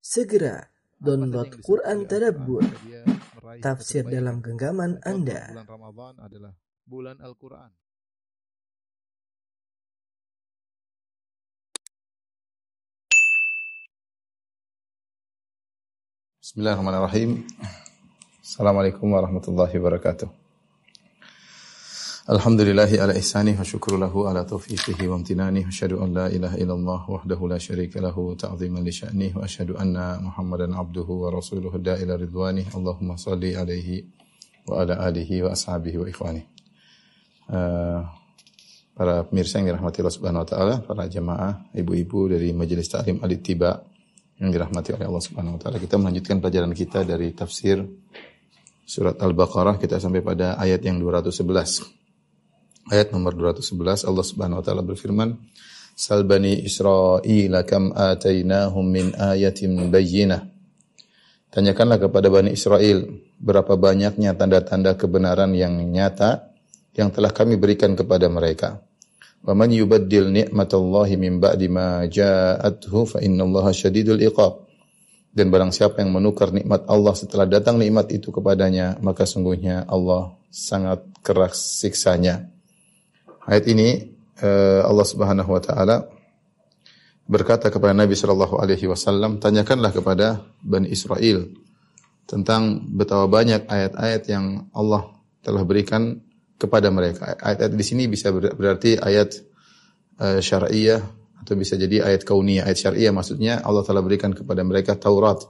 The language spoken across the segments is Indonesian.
Segera download Quran Tadabbur, tafsir dalam genggaman Anda. Bismillahirrahmanirrahim. Assalamualaikum warahmatullahi wabarakatuh. Alhamdulillahi ala ihsanih wa syukrulahu ala taufiqihi wa amtinanih. Asyhadu an la ilaha illallah wahdahu la syarika lahu ta'ziman li sya'nih. Wa asyhadu anna Muhammadan abduhu wa rasuluhu da'ila ridwanih. Allahumma salli alaihi wa ala alihi wa ashabihi wa ikhwanih. Para pemirsa yang dirahmati Allah subhanahu wa ta'ala, para jamaah, ibu-ibu dari Majelis Ta'lim Al-Ittiba yang dirahmati oleh Allah Subhanahu wa taala. Kita melanjutkan pelajaran kita dari tafsir surat Al-Baqarah. Kita sampai pada ayat yang 211. Ayat nomor 211 Allah Subhanahu wa taala berfirman, "Sal bani Israila kam atainahum min ayatin bayyinah." Tanyakanlah kepada Bani Israil berapa banyaknya tanda-tanda kebenaran yang nyata yang telah kami berikan kepada mereka. Wa man yubaddil ni'matallahi min ba'di ma ja'athu fa innallaha syadidul iqab. Dan barang siapa yang menukar nikmat Allah setelah datang nikmat itu kepadanya, maka sungguhnya Allah sangat keras siksanya. Ayat ini Allah Subhanahu wa taala berkata kepada Nabi sallallahu alaihi wasallam, tanyakanlah kepada Bani Israil tentang betapa banyak ayat-ayat yang Allah telah berikan kepada mereka. Ayat-ayat di sini bisa berarti ayat syar'iyah atau bisa jadi ayat kauniyah. Ayat syar'iyah maksudnya Allah telah berikan kepada mereka Taurat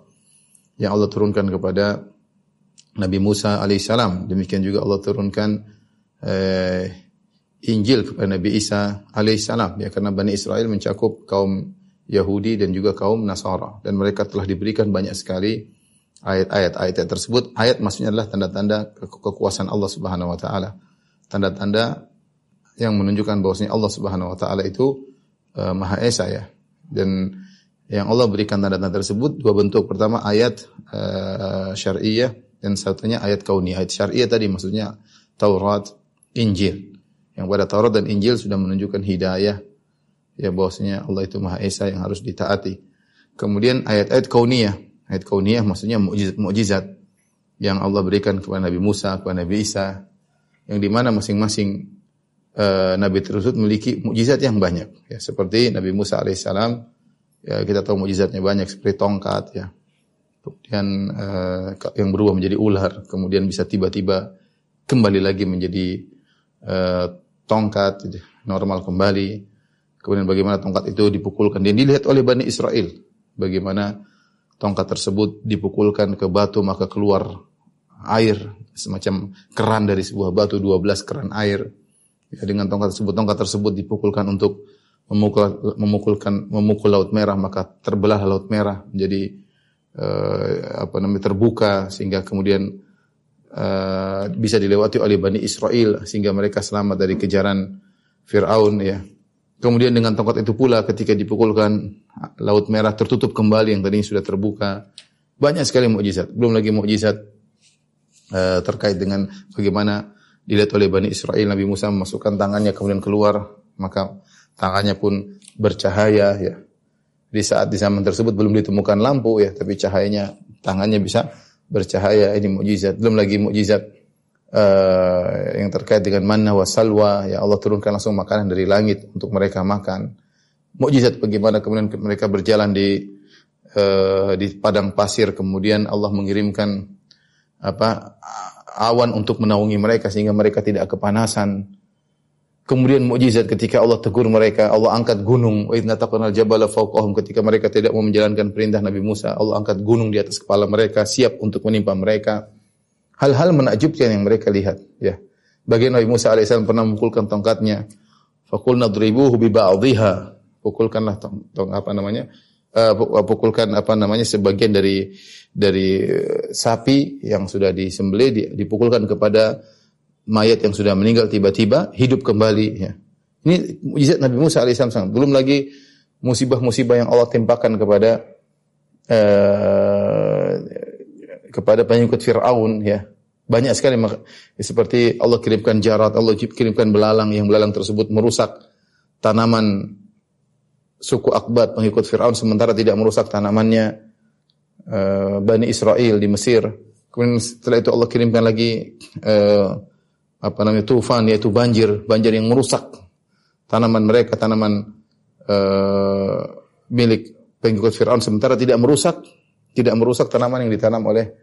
yang Allah turunkan kepada Nabi Musa alaihissalam. Demikian juga Allah turunkan Injil kepada Nabi Isa alaihissalam. Ya, karena Bani Israel mencakup kaum Yahudi dan juga kaum Nasara, dan mereka telah diberikan banyak sekali ayat-ayat tersebut. Ayat maksudnya adalah tanda-tanda kekuasaan Allah Subhanahu wa taala. Tanda-tanda yang menunjukkan bahwasanya Allah Subhanahu wa taala itu Maha Esa, ya. Dan yang Allah berikan tanda-tanda tersebut dua bentuk. Pertama ayat syar'iyah dan satunya ayat kauniyah. Ayat syar'iyah tadi maksudnya Taurat, Injil. Yang pada Taurat dan Injil sudah menunjukkan hidayah, ya, bahwasanya Allah itu Maha Esa yang harus ditaati. Kemudian ayat-ayat kauniyah. Ayat kauniyah maksudnya mukjizat yang Allah berikan kepada Nabi Musa, kepada Nabi Isa, yang di mana masing-masing nabi tersebut memiliki mukjizat yang banyak, ya, seperti Nabi Musa alaihissalam, ya, kita tahu mukjizatnya banyak seperti tongkat, ya, kemudian yang berubah menjadi ular, kemudian bisa tiba-tiba kembali lagi menjadi tongkat normal kembali, kemudian bagaimana tongkat itu dipukulkan dan dilihat oleh Bani Israel, bagaimana tongkat tersebut dipukulkan ke batu maka keluar air, semacam keran dari sebuah batu, 12 keran air, ya, dengan tongkat tersebut dipukulkan untuk memukul Laut Merah, maka terbelah Laut Merah menjadi terbuka sehingga kemudian bisa dilewati oleh Bani Israil sehingga mereka selamat dari kejaran Firaun, ya. Kemudian dengan tongkat itu pula ketika dipukulkan Laut Merah tertutup kembali yang tadinya sudah terbuka. Banyak sekali mukjizat. Belum lagi mukjizat terkait dengan bagaimana dilihat oleh Bani Israel, Nabi Musa memasukkan tangannya kemudian keluar, maka tangannya pun bercahaya, ya. Di zaman tersebut belum ditemukan lampu, ya, tapi cahayanya, tangannya bisa bercahaya, ini mukjizat. Belum lagi mukjizat yang terkait dengan manna wa salwa, ya, Allah turunkan langsung makanan dari langit untuk mereka makan. Mukjizat bagaimana kemudian mereka berjalan di padang pasir, kemudian Allah mengirimkan awan untuk menaungi mereka sehingga mereka tidak kepanasan. Kemudian mukjizat ketika Allah tegur mereka, Allah angkat gunung, wa idna taqanal jabala fawqahum, ketika mereka tidak mau menjalankan perintah Nabi Musa, Allah angkat gunung di atas kepala mereka siap untuk menimpa mereka. Hal-hal menakjubkan yang mereka lihat, ya. Bagian Nabi Musa alaihissalam pernah memukulkan tongkatnya, faqulna dribuhu bi ba'dhiha, pukulkanlah pukulkan sebagian dari sapi yang sudah disembelih, dipukulkan kepada mayat yang sudah meninggal, tiba-tiba hidup kembali, ya. Ini mukjizat Nabi Musa alaihissalam. Belum lagi musibah-musibah yang Allah timpakan kepada pengikut Firaun, ya. Banyak sekali, seperti Allah kirimkan jarat, Allah kirimkan belalang, yang belalang tersebut merusak tanaman suku Akbat pengikut Firaun sementara tidak merusak tanamannya. Bani Israel di Mesir. Kemudian setelah itu Allah kirimkan lagi tufan, yaitu banjir yang merusak tanaman mereka, tanaman milik pengikut Fir'aun, sementara tidak merusak tanaman yang ditanam oleh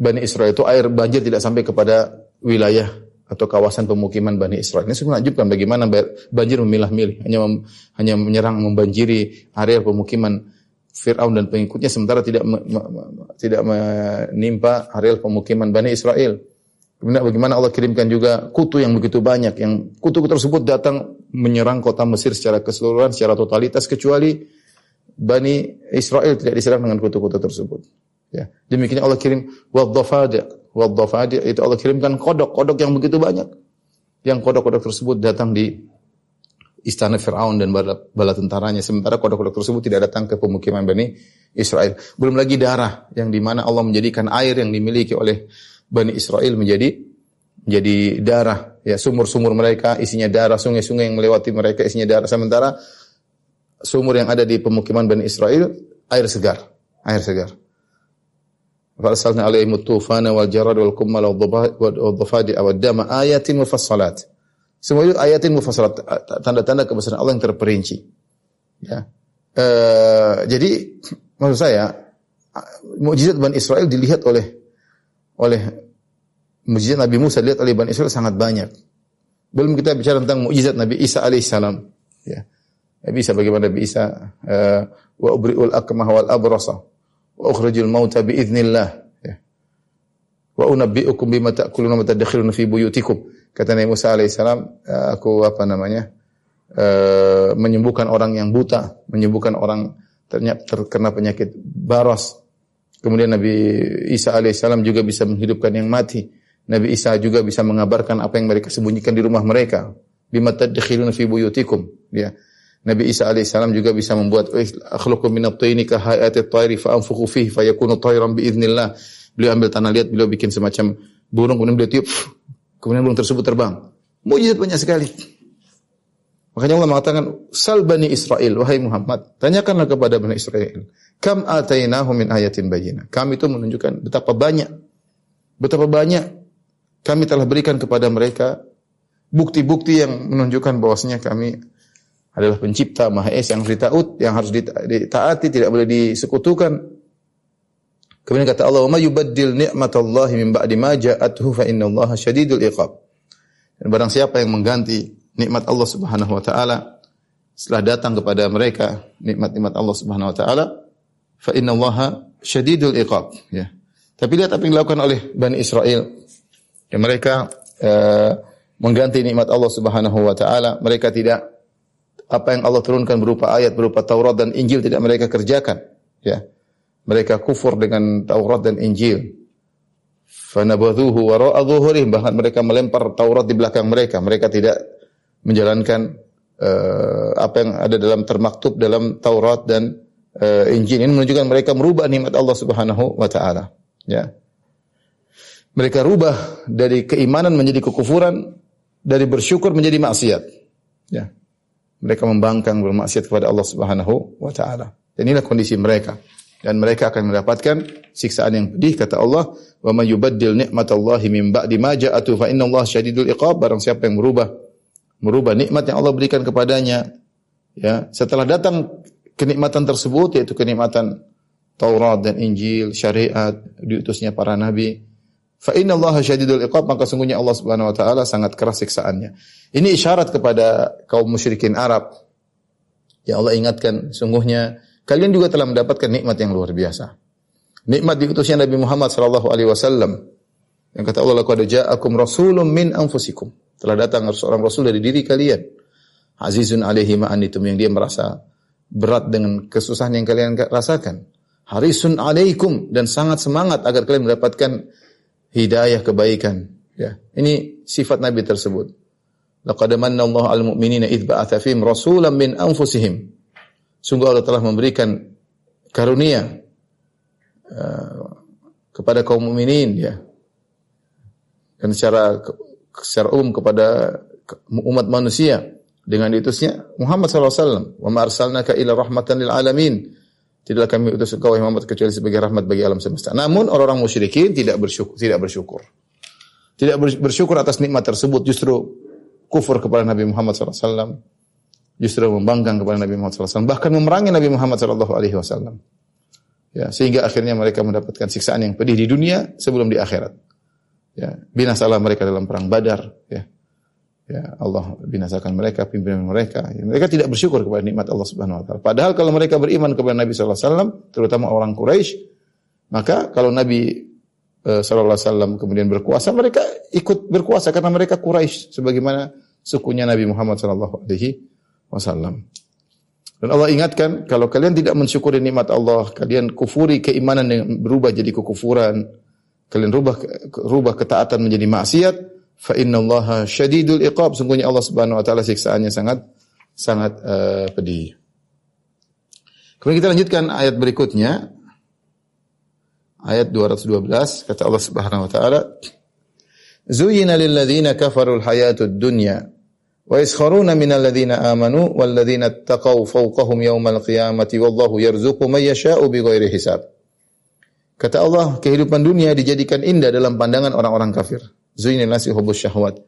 Bani Israel. Itu air banjir tidak sampai kepada wilayah atau kawasan pemukiman Bani Israel. Ini sebenarnya menunjukkan bagaimana banjir memilah-milih, hanya menyerang, membanjiri area pemukiman Fir'aun dan pengikutnya, sementara tidak menimpa area pemukiman Bani Israel. Kemudian bagaimana Allah kirimkan juga kutu yang begitu banyak, yang kutu tersebut datang menyerang kota Mesir secara keseluruhan, secara totalitas, kecuali Bani Israel tidak diserang dengan kutu-kutu tersebut. Ya. Demikiannya Allah kirim wad-dhafadi' itu Allah kirimkan kodok-kodok yang begitu banyak. Yang kodok-kodok tersebut datang di istana Fir'aun dan bala tentaranya, sementara kodok-kodok tersebut tidak datang ke pemukiman Bani Israel. Belum lagi darah yang di mana Allah menjadikan air yang dimiliki oleh Bani Israel menjadi darah, ya, sumur-sumur mereka isinya darah, sungai-sungai yang melewati mereka isinya darah, sementara sumur yang ada di pemukiman Bani Israel air segar. Farsalna alaihimut tufana wal jarad wal kummal wal dhafadi wad dama ayatin mufassalat. Semua itu ayatin mufassalat, tanda-tanda kebesaran Allah yang terperinci. Ya. Jadi maksud saya mukjizat Bani Israil dilihat oleh mukjizat Nabi Musa dilihat oleh Bani Israil sangat banyak. Belum kita bicara tentang mukjizat Nabi Isa alaihissalam, ya. Nabi Isa wa ubriul akmah wal abrasa wa ukhrijul mauta bi idznillah, ya. Wa unabbiukum bima ta'kuluna wa tadkhuluna fi buyutikum. Kata Nabi Musa alaihissalam, aku menyembuhkan orang yang buta, menyembuhkan orang terkena penyakit baras. Kemudian Nabi Isa alaihissalam juga bisa menghidupkan yang mati. Nabi Isa juga bisa mengabarkan apa yang mereka sembunyikan di rumah mereka. Bima tadkhiluna fi buyutikum. Ya. Nabi Isa alaihissalam juga bisa membuat akhluqu minat tayni ka hayatit tayri fa anfukhu fihi fa yakunu tayran bi idznillah. Beliau ambil tanah liat, beliau bikin semacam burung, kemudian beliau tiup, kemudian burung tersebut terbang. Mukjizat banyak sekali. Makanya Allah mengatakan, "Sal Bani Israil, wahai Muhammad, tanyakanlah kepada Bani Israil, kam atainahum min ayatin bayyinah." Kami itu menunjukkan betapa banyak kami telah berikan kepada mereka bukti-bukti yang menunjukkan bahwasanya kami adalah pencipta Maha Esa yang harus ditaati, tidak boleh disekutukan. Kemudian kata Allah, "Wa may yubaddil ni'matallahi min ba'di ma ja'athu fa innallaha syadidul iqab." Dan barang siapa yang mengganti nikmat Allah Subhanahu wa taala setelah datang kepada mereka nikmat-nikmat Allah Subhanahu wa taala, fa innallaha syadidul iqab, ya. Tapi lihat apa yang dilakukan oleh Bani Israil. Ya, mereka mengganti nikmat Allah Subhanahu wa taala, mereka tidak, apa yang Allah turunkan berupa ayat, berupa Taurat dan Injil tidak mereka kerjakan, ya. Mereka kufur dengan Taurat dan Injil. Fa nabadhuhu wara'a dhuhurihim, bahkan mereka melempar Taurat di belakang mereka. Mereka tidak menjalankan apa yang ada dalam termaktub dalam Taurat dan Injil. Ini menunjukkan mereka merubah nikmat Allah Subhanahu wa taala, ya. Mereka rubah dari keimanan menjadi kekufuran, dari bersyukur menjadi maksiat, ya. Mereka membangkang, bermaksiat kepada Allah Subhanahu wa taala. Dan inilah kondisi mereka, dan mereka akan mendapatkan siksaan yang pedih. Kata Allah, "Wa may yubaddil ni'matallahi min ba'di ma ja'atu fa innallaha syadidul iqab." Barang siapa yang merubah nikmat yang Allah berikan kepadanya, ya, setelah datang kenikmatan tersebut, yaitu kenikmatan Taurat dan Injil, syariat, diutusnya para nabi, fa innallaha syadidul iqab, maka sungguhnya Allah Subhanahu wa taala sangat keras siksaannya. Ini isyarat kepada kaum musyrikin Arab. Ya, Allah ingatkan, sungguhnya kalian juga telah mendapatkan nikmat yang luar biasa. Nikmat diutusnya Nabi Muhammad sallallahu alaihi wasallam. Yang kata Allah, "Laqad ja'akum rasulun min anfusikum." Telah datang seorang rasul dari diri kalian. Azizun alaihi ma antum, yang dia merasa berat dengan kesusahan yang kalian rasakan. Harisun alaikum, dan sangat semangat agar kalian mendapatkan hidayah, kebaikan, ya. Ini sifat nabi tersebut. Laqad manna Allahu 'alal mu'minina idh ba'atsa fihim rasulan min anfusihim. Sungguh Allah telah memberikan karunia kepada kaum mukminin, ya. Dan secara umum kepada umat manusia dengan diutusnya Muhammad sallallahu alaihi wasallam, "Wa ma arsalnaka illa rahmatan lil alamin." Tidaklah kami utus engkau wahai Muhammad kecuali sebagai rahmat bagi alam semesta. Namun orang-orang musyrikin tidak bersyukur. Tidak bersyukur atas nikmat tersebut, justru kufur kepada Nabi Muhammad SAW. Justru membangkang kepada Nabi Muhammad SAW. Bahkan memerangi Nabi Muhammad SAW. Ya, sehingga akhirnya mereka mendapatkan siksaan yang pedih di dunia sebelum di akhirat. Ya, binasalah mereka dalam perang Badar. Ya, Allah binasakan mereka, pimpinan mereka. Ya, mereka tidak bersyukur kepada nikmat Allah Subhanahu Wa Taala. Padahal kalau mereka beriman kepada Nabi Sallallahu Alaihi Wasallam, terutama orang Quraisy, maka kalau Nabi Sallallahu Alaihi Wasallam kemudian berkuasa, mereka ikut berkuasa karena mereka Quraisy, sebagaimana sukunya Nabi Muhammad Sallallahu Alaihi Wasallam. Dan Allah ingatkan, kalau kalian tidak mensyukuri nikmat Allah, kalian kufuri keimanan yang berubah jadi kekufuran, kalian rubah ketaatan menjadi maksiat, fa innallaha syadidul iqab, sungguhnya Allah Subhanahu wa taala siksaannya sangat pedih. Kemudian kita lanjutkan ayat berikutnya. Ayat 212 kata Allah Subhanahu wa taala, "Zuyyina lil ladzina kafarul hayatud dunya" وَيَسْخَرُونَ مِنَ الَّذِينَ آمَنُوا وَالَّذِينَ اتَّقَوْا فَوْقَهُمْ يَوْمَ الْقِيَامَةِ وَاللَّهُ يَرْزُقُ مَن يَشَاءُ بِغَيْرِ حِسَابٍ. Kata Allah, kehidupan dunia dijadikan indah dalam pandangan orang-orang kafir. Zuyyina lin-nasi hubbus syahawat.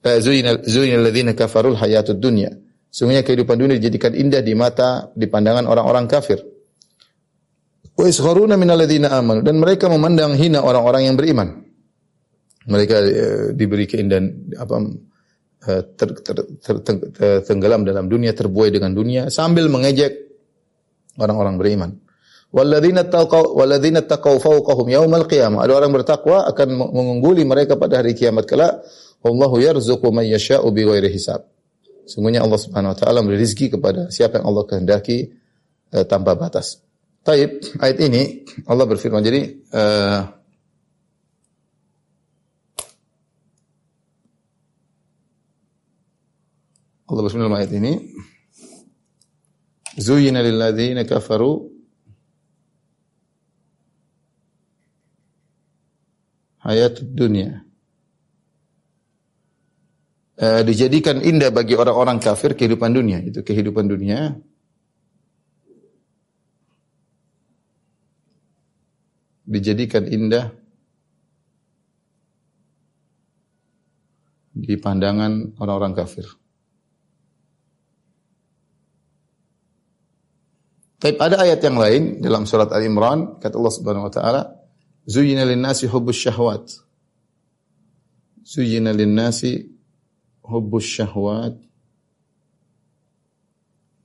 Zuyyina alladhina kafarul hayatud dunya. Sungguhnya kehidupan dunia dijadikan indah di mata, di pandangan orang-orang kafir. وَيَسْخَرُونَ مِنَ الَّذِينَ آمَنُوا, dan mereka memandang hina orang-orang yang beriman. Mereka diberi keindahan tenggelam dalam dunia, terbuai dengan dunia sambil mengejek orang-orang beriman. Walladzina taqaw fawqahum yaumal qiyamah. Ada orang bertakwa akan mengungguli mereka pada hari kiamat kelak. Wallahu yarzuqu man yasha'u bighairi hisab. Sungguhnya Allah Subhanahu wa taala memberi rezeki kepada siapa yang Allah kehendaki tanpa batas. Taib, ayat ini Allah berfirman, jadi Allah berfirman dalam ayat ini, "Zuyyina lilladzina kafaru hayatud dunya." Dijadikan indah bagi orang-orang kafir kehidupan dunia, itu kehidupan dunia. Dijadikan indah di pandangan orang-orang kafir. Tapi ada ayat yang lain dalam surat Al-Imran, kata Allah Subhanahu wa taala, "Zuyyina lin-nasi hubbus syahawat." Zuyyina lin-nasi hubbus syahawat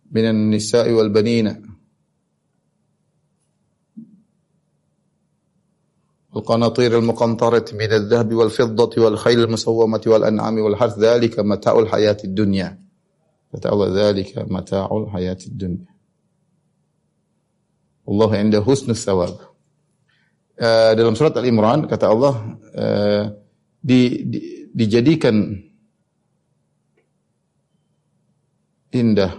minan nisa'i wal banina wal qanatir al-muqantarat min adh-dhahabi wal fiddati wal khayl al-musawwamati wal an'ami wal harth, dzalika mata'ul hayatid dunya. Kata Allah, "Dzalika mata'ul hayatid dunya." Allah inda husnus thawab. Dalam surat Al-Imran kata Allah, dijadikan indah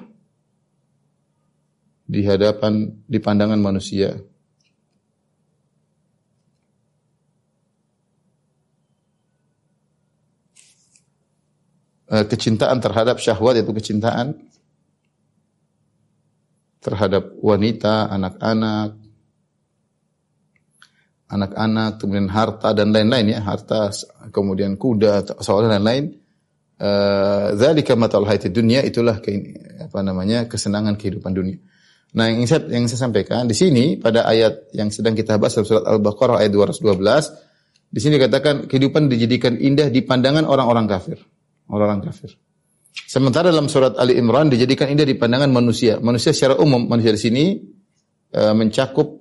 di hadapan, di pandangan manusia, kecintaan terhadap syahwat, yaitu kecintaan terhadap wanita, anak-anak, kemudian harta dan lain-lain, ya, harta, kemudian kuda, soal dan lain-lain. Dzalika matal hayatid dunya, itulah kesenangan kehidupan dunia. Nah, yang saya sampaikan di sini pada ayat yang sedang kita bahas dalam surat Al-Baqarah ayat 212, di sini dikatakan kehidupan dijadikan indah di pandangan orang-orang kafir. Sementara dalam surat Ali Imran dijadikan indah di pandangan manusia. Manusia secara umum, manusia di sini mencakup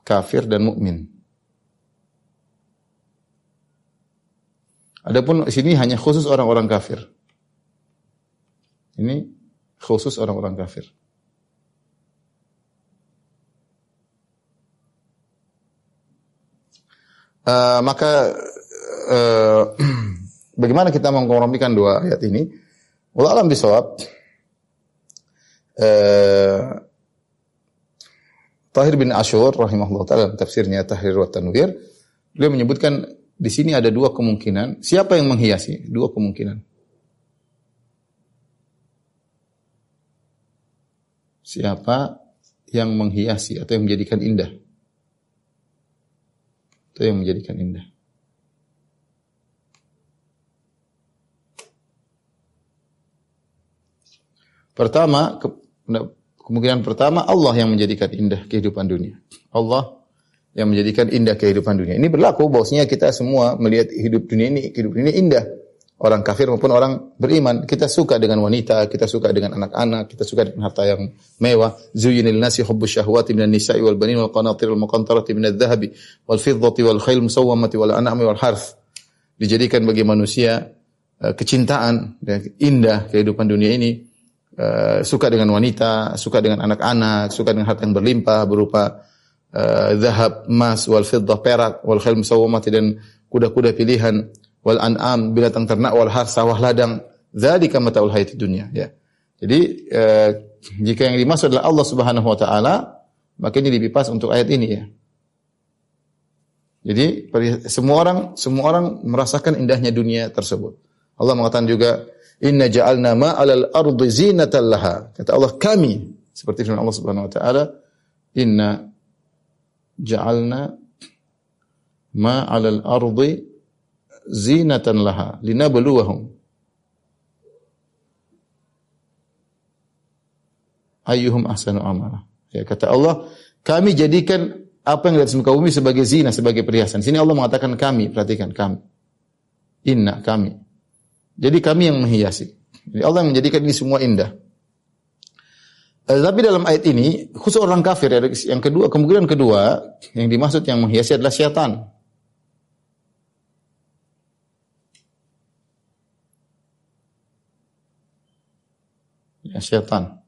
kafir dan mukmin. Adapun sini hanya khusus orang-orang kafir. Ini khusus orang-orang kafir. Bagaimana kita mengkompromikan dua ayat ini? Wallahu a'lam bishawab. Tahir bin Ashur rahimahullah taala dalam tafsirnya Tahrir wa Tanwir, beliau menyebutkan di sini ada dua kemungkinan. Siapa yang menghiasi? Dua kemungkinan. siapa yang menghiasi atau yang menjadikan indah. Atau yang menjadikan indah. Pertama, kemungkinan pertama Allah yang menjadikan indah kehidupan dunia. Allah yang menjadikan indah kehidupan dunia. Ini berlaku bahwasanya kita semua melihat hidup dunia ini indah. Orang kafir maupun orang beriman, kita suka dengan wanita, kita suka dengan anak-anak, kita suka dengan harta yang mewah. Zuyyinil nasi hubbus syahwati minan nisa'i wal banin wal qanatiril muqantarati minadh dhahabi wal fiddati wal khayl musawwamati wal an'ami wal harth. Dijadikan bagi manusia kecintaan dan indah kehidupan dunia ini. Suka dengan wanita, suka dengan anak-anak, suka dengan harta yang berlimpah berupa zahab, emas, wal fiddah, perak, wal khayl musawwamati dan kuda-kuda pilihan, wal an'am, binatang ternak, wal harth, sawah ladang, dzalika mataul hayatid dunya, ya. Jadi jika yang dimaksud adalah Allah Subhanahu wa taala, makanya dibipas untuk ayat ini, ya. Jadi semua orang merasakan indahnya dunia tersebut. Allah mengatakan juga Inna ja'alna ma'alal ardi zinatan laha. Kata Allah, kami. Seperti firman Allah subhanahu wa ta'ala. Inna ja'alna ma'alal ardi zinatan laha. Linabluwahum. Ayyuhum ahsanu amala. Ya, kata Allah, kami jadikan apa yang ada di muka bumi sebagai zina, sebagai perhiasan. Sini Allah mengatakan kami. Perhatikan, kami. Inna, kami. Jadi kami yang menghiasi. Jadi Allah yang menjadikan ini semua indah. Tapi dalam ayat ini, khusus orang kafir, yang kedua, kemungkinan kedua, yang dimaksud yang menghiasi adalah syaitan. Ya, syaitan.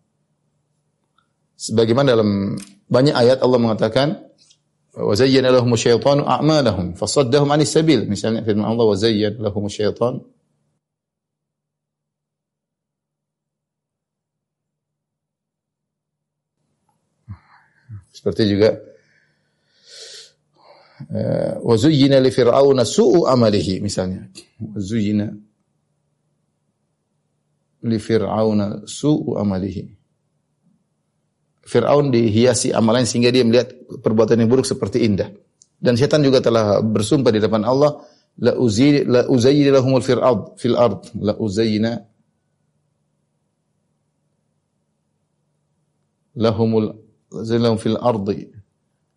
Sebagaimana dalam banyak ayat Allah mengatakan, وَزَيَّنَ لَهُمُ الشَّيْطَانُ أَعْمَالَهُمْ فَصَدَّهُمْ عَنِ السَّبِيلِ. Misalnya firman Allah, وَزَيَّنَ لَهُمُ الشَّيْطَانُ seperti juga wa zuyyina li fir'auna su'u amalihi misalnya Fir'aun dihiasi amalan sehingga dia melihat perbuatan yang buruk seperti indah. Dan setan juga telah bersumpah di depan Allah la uzayyina lahumul fil ard zillam fil ardi.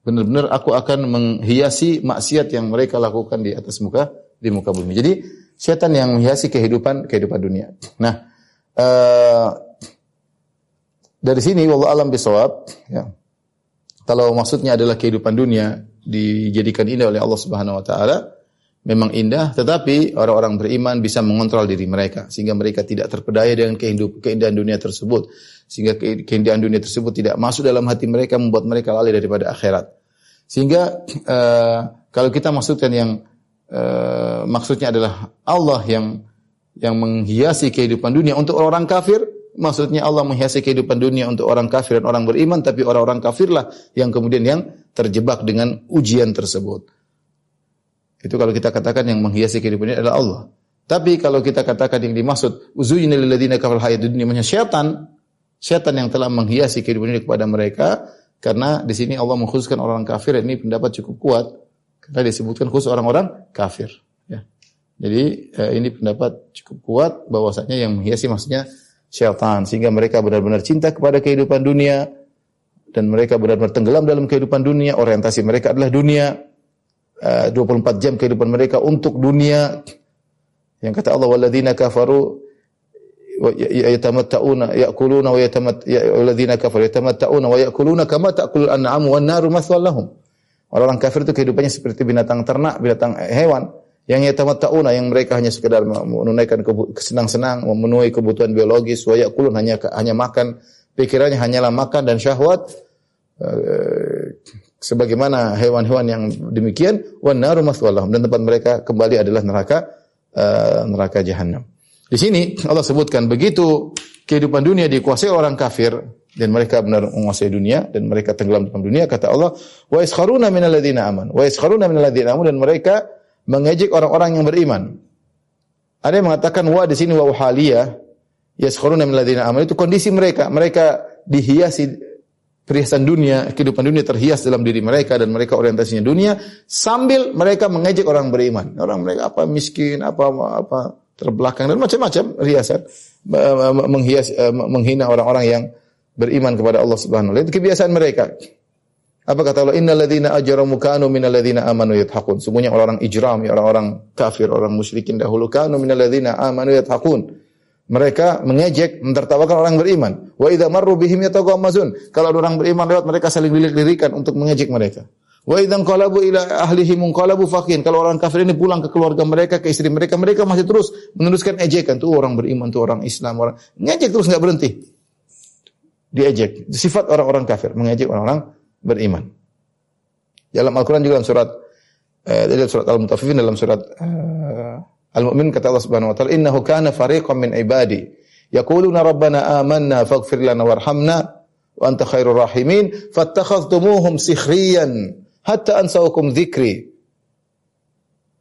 Benar-benar aku akan menghiasi maksiat yang mereka lakukan di atas muka di muka bumi. Jadi setan yang menghiasi kehidupan dunia. Nah, dari sini wallahu alam bisawab, ya. Kalau maksudnya adalah kehidupan dunia dijadikan indah oleh Allah Subhanahu wa taala, memang indah, tetapi orang-orang beriman bisa mengontrol diri mereka sehingga mereka tidak terpedaya dengan keindahan dunia tersebut, sehingga keindahan dunia tersebut tidak masuk dalam hati mereka, membuat mereka lalai daripada akhirat. Sehingga kalau kita maksudkan yang maksudnya adalah Allah yang menghiasi kehidupan dunia untuk orang kafir, maksudnya Allah menghiasi kehidupan dunia untuk orang kafir dan orang beriman, tapi orang-orang kafirlah yang kemudian yang terjebak dengan ujian tersebut. Itu kalau kita katakan yang menghiasi kehidupan ini adalah Allah. Tapi kalau kita katakan yang dimaksud uzuyyina lil ladzina kafaru hayatud dunya, maksudnya syaitan yang telah menghiasi kehidupan ini kepada mereka, karena di sini Allah mengkhususkan orang kafir, ini pendapat cukup kuat karena disebutkan khusus orang-orang kafir, ya. Jadi ini pendapat cukup kuat bahwasanya yang menghiasi maksudnya syaitan, sehingga mereka benar-benar cinta kepada kehidupan dunia dan mereka benar-benar tenggelam dalam kehidupan dunia, orientasi mereka adalah dunia. 24 jam kehidupan mereka untuk dunia. Yang kata Allah walladzina kafaru yatamatta'una ya'kuluna wa yatamatta'una walladzina kafaru yatamatta'una wa ya'kuluna kama ta'kulul an'amu wan naru mathwal lahum. Orang kafir itu kehidupannya seperti binatang ternak, binatang hewan. Yang yatamatta'una, yang mereka hanya sekedar menunaikan kesenang-senang, memenuhi kebutuhan biologis, wa ya'kulun hanya makan, pikirannya hanyalah makan dan syahwat. Sebagaimana hewan-hewan yang demikian, wan naru mathwalahum, dan tempat mereka kembali adalah neraka jahanam. Di sini Allah sebutkan begitu kehidupan dunia dikuasai orang kafir dan mereka benar menguasai dunia dan mereka tenggelam dalam dunia, kata Allah wa yaskharuna minal ladzina amanu dan mereka mengejek orang-orang yang beriman. Ada yang mengatakan wa di sini wa haliyah yaskharuna minal ladzina amanu itu kondisi mereka dihiasi perhiasan dunia, kehidupan dunia terhias dalam diri mereka dan mereka orientasinya dunia, sambil mereka mengejek orang beriman. Orang mereka apa miskin, apa terbelakang dan macam-macam riasan, menghias, menghina orang-orang yang beriman kepada Allah Subhanahu wa taala. Itu kebiasaan mereka. Apa kata Allah? Innal ladzina ajramu kanu minal ladzina amanu yadhakun. Sungguhnya orang-orang ijram, orang-orang kafir, orang musyrikin dahulu, kanu minal ladzina amanu yadhakun. Mereka mengejek, mentertawakan orang beriman. Wa idza marru bihim yataghammazun. Kalau orang beriman lewat, mereka saling lirik-lirikan untuk mengejek mereka. Wa idzan qalabu ila ahlihim munqalabu faqin. Kalau orang kafir ini pulang ke keluarga mereka, ke istri mereka, mereka masih terus meneruskan ejekan. Tuh orang beriman, tuh orang Islam, orang ngejek terus enggak berhenti. Diejek. Sifat orang-orang kafir mengejek orang-orang beriman. Dalam Al-Qur'an juga dalam surat Al-Mutaffifin, dalam surat Al-Mu'min, kata Allah Subhanahu wa taala, innahu kana fariqan min ibadi yaquluna rabbana amanna faghfir lana warhamna wa anta khairur rahimin fattakhadhtumuhum sikhriyan hatta ansaukum dzikri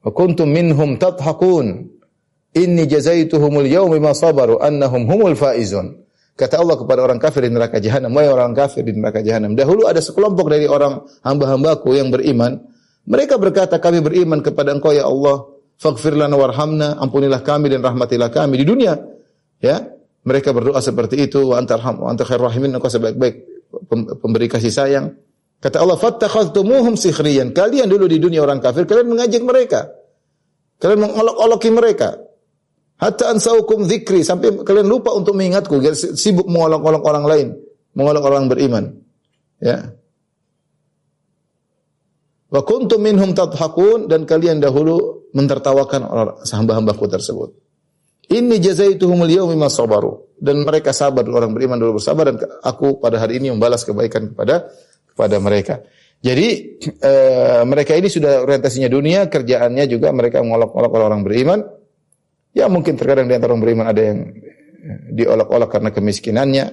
wa kuntum minhum tadhakun inni jazaituhumul yawma bima sabaru annahum humul faizun. Kata Allah kepada orang kafir di neraka jahanam, wahai orang kafir di neraka jahanam, dahulu ada sekelompok dari orang hamba-hambaku yang beriman, mereka berkata, kami beriman kepada Engkau ya Allah, faghfir lana warhamna, ampunilah kami dan rahmatilah kami. Di dunia ya mereka berdoa seperti itu, wa anta khairur rahimin, Engkau sebaik-baik pemberi kasih sayang. Kata Allah, fattakhadhtumuhum sikhriyan, kalian dulu di dunia orang kafir, kalian mengajak mereka, kalian mengolok-oloki mereka, hatta ansaukum dzikri, sampai kalian lupa untuk mengingatku, sibuk mengolok-olok orang lain, mengolok orang beriman ya. Wa kuntum minhum tadhakun, dan kalian dahulu mentertawakan hamba-hambaku tersebut. Inni jazaituhumul yawma bima sabaru, dan mereka sabar, orang beriman dulu bersabar, dan aku pada hari ini membalas kebaikan kepada mereka. Jadi mereka ini sudah orientasinya dunia, kerjaannya juga mereka mengolok-olok orang beriman. Ya mungkin terkadang di antara orang beriman ada yang diolok-olok karena kemiskinannya,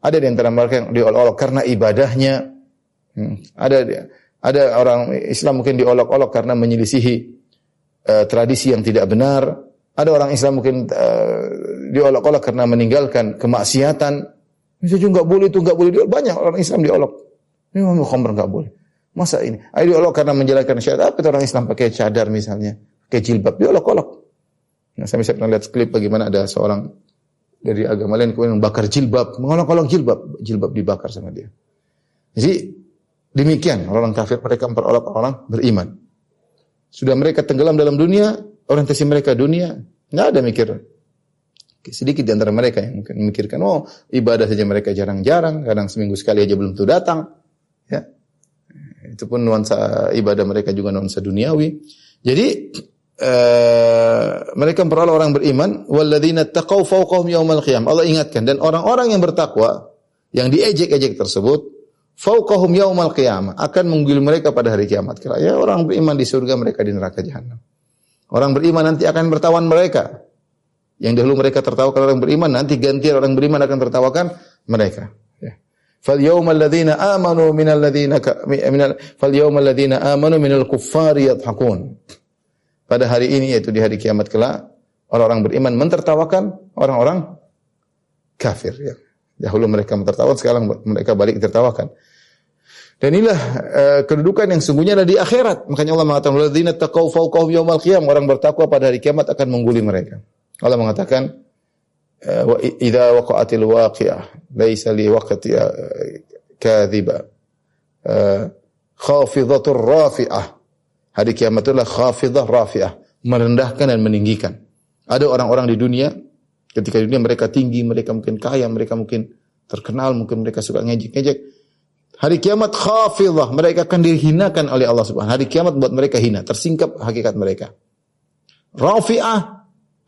ada di antara mereka yang diolok-olok karena ibadahnya, Ada orang Islam mungkin diolok-olok karena menyelisihi tradisi yang tidak benar. Ada orang Islam mungkin diolok-olok karena meninggalkan kemaksiatan. Itu juga boleh, itu enggak boleh. Banyak orang Islam diolok. Ini memang khamr enggak boleh. Masa ini? Ada diolok karena menjalankan syariat. Apa itu orang Islam pakai cadar misalnya, pakai jilbab, diolok-olok. Nah, saya pernah lihat klip bagaimana ada seorang dari agama lain kemudian membakar jilbab, mengolok-olok jilbab dibakar sama dia. Jadi demikian orang kafir, mereka memperolok orang beriman. Sudah mereka tenggelam dalam dunia, orientasi mereka dunia, enggak ada mikir. Sedikit di antara mereka yang mungkin memikirkan, oh ibadah saja mereka jarang-jarang, kadang seminggu sekali aja belum tuh datang. Ya. Itu pun nuansa ibadah mereka juga nuansa duniawi. Jadi mereka memperolok orang beriman. Walladzina taqaw fawqahum yaumal qiyamah. Allah ingatkan, dan orang-orang yang bertakwa yang diejek-ejek tersebut, fauqahum yaumal qiyamah, akan menggulung mereka pada hari kiamat kala. Ya, orang beriman di surga, mereka di neraka jahanam. Orang beriman nanti akan bertawan mereka. Yang dahulu mereka tertawakan orang beriman, nanti gantian orang beriman akan tertawakan mereka. Ya. Fal yaumal ladzina amanu minal ladzina fal yaumal ladzina amanu minal kuffari yadhakun. Pada hari ini, yaitu di hari kiamat kala, orang-orang beriman mentertawakan orang-orang kafir ya. Dahulu mereka mentertawakan, sekarang mereka balik ditertawakan. Dan inilah kedudukan yang sungguhnya ada di akhirat. Makanya Allah mengatakan, "Walladzina taqaw fawqahum yawmal qiyamah", orang bertakwa pada hari kiamat akan mengguli mereka. Allah mengatakan, "Wa idza waqa'atil waqi'ah, laisa liwaqtiha kadhiba. Khafidhatur rafi'ah." Hari kiamat itulah khafidhah rafi'ah, merendahkan dan meninggikan. Ada orang-orang di dunia, ketika dunia mereka tinggi, mereka mungkin kaya, mereka mungkin terkenal, mungkin mereka suka ngejek-ngejek. Hari kiamat khafidhah, mereka akan dihinakan oleh Allah Subhanahu wa taala. Hari kiamat buat mereka hina, tersingkap hakikat mereka. Rafi'ah,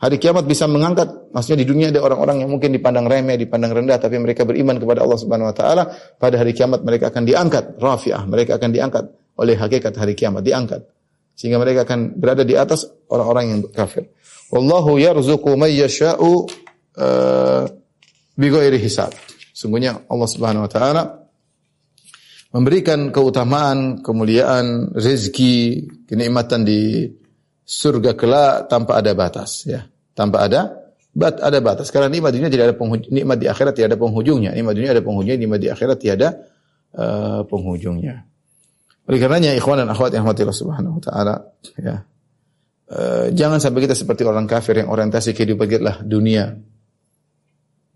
hari kiamat bisa mengangkat. Maksudnya di dunia ada orang-orang yang mungkin dipandang remeh, dipandang rendah, tapi mereka beriman kepada Allah Subhanahu wa taala. Pada hari kiamat mereka akan diangkat. Rafi'ah, mereka akan diangkat oleh hakikat hari kiamat, diangkat. Sehingga mereka akan berada di atas orang-orang yang kafir. Wallahu yarzuqu may yasha'u bighairi hisab. Sungguhnya Allah Subhanahu wa taala memberikan keutamaan, kemuliaan, rezeki, kenikmatan di surga kelak tanpa ada batas ya, tanpa ada ada batas. Karena nikmat dunia tidak ada nikmat di akhirat tidak ada penghujungnya. Nikmat dunia ada penghujungnya, nikmat di akhirat tiada penghujungnya. Oleh karenanya ikhwan dan akhwat yang rahmatillah subhanahu wa ta'ala, ya. Jangan sampai kita seperti orang kafir yang orientasi kehidupan kita lah dunia.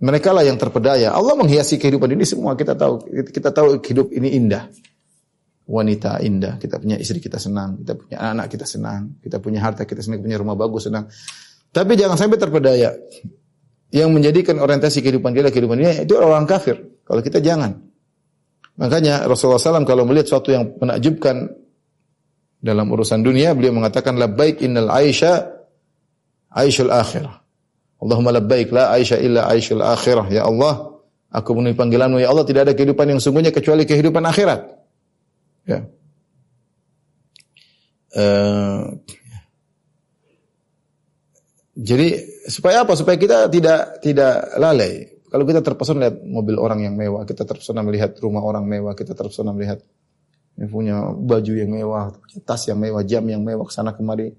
Mereka lah yang terpedaya. Allah menghiasi kehidupan dunia semua. Kita tahu hidup ini indah. Wanita indah, kita punya istri kita senang, kita punya anak-anak kita senang, kita punya harta kita senang, kita punya rumah bagus senang. Tapi jangan sampai terpedaya. Yang menjadikan orientasi kehidupan kita kehidupan dunia itu orang kafir. Kalau kita jangan. Makanya Rasulullah SAW kalau melihat sesuatu yang menakjubkan dalam urusan dunia, beliau mengatakan labbaik innal aisha aishul akhirah. Allahumma labbaik la aisha illa aishul akhirah. Ya Allah, aku memenuhi panggilanmu. Ya Allah, tidak ada kehidupan yang sungguhnya kecuali kehidupan akhirat. Ya. Jadi supaya apa? Supaya kita tidak lalai. Kalau kita terpesona lihat mobil orang yang mewah, kita terpesona melihat rumah orang mewah, kita terpesona melihat yang punya baju yang mewah, tas yang mewah, jam yang mewah, kesana kemari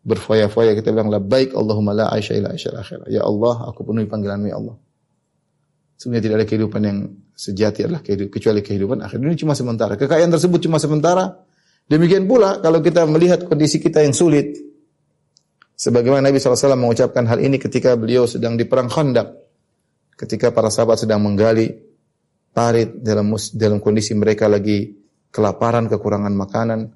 berfoya-foya, kita bilang labbaik Allahumma la aisha illa aishal akhirah. Ya Allah, aku penuhi panggilanmu ya Allah. Sebenarnya tidak ada kehidupan yang sejati adalah kecuali kehidupan akhir. Ini cuma sementara. Kekayaan tersebut cuma sementara. Demikian pula kalau kita melihat kondisi kita yang sulit. Sebagaimana Nabi SAW mengucapkan hal ini ketika beliau sedang di perang Khandaq. Ketika para sahabat sedang menggali parit dalam kondisi mereka lagi kelaparan, kekurangan makanan,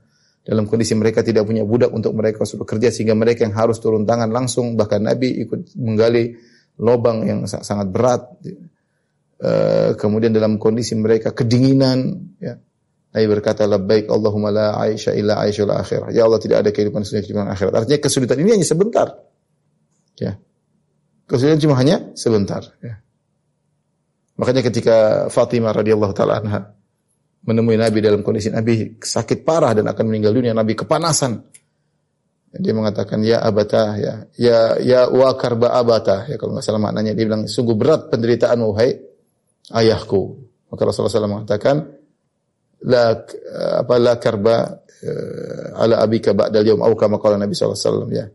dalam kondisi mereka tidak punya budak untuk mereka bekerja sehingga mereka yang harus turun tangan langsung, bahkan Nabi ikut menggali lubang yang sangat berat. Kemudian dalam kondisi mereka kedinginan, ya. Nabi berkata labbaik Allahumma la aisha illa aishul akhirah. Ya Allah, tidak ada kehidupan selain kehidupan akhirat. Artinya kesulitan ini hanya sebentar. Ya. Kesulitan cuma hanya sebentar, ya. Makanya ketika Fatimah radhiyallahu taala anha menemui Nabi dalam kondisi Nabi sakit parah dan akan meninggal dunia, Nabi kepanasan. Dia mengatakan ya abata, ya wa karba abata, ya kalau enggak salah maknanya. Dia bilang sungguh berat penderitaanmu wahai ayahku. Maka Rasulullah SAW mengatakan la karba ala abika ba'dal yaum au kama qala Nabi sallallahu alaihi wasallam, ya.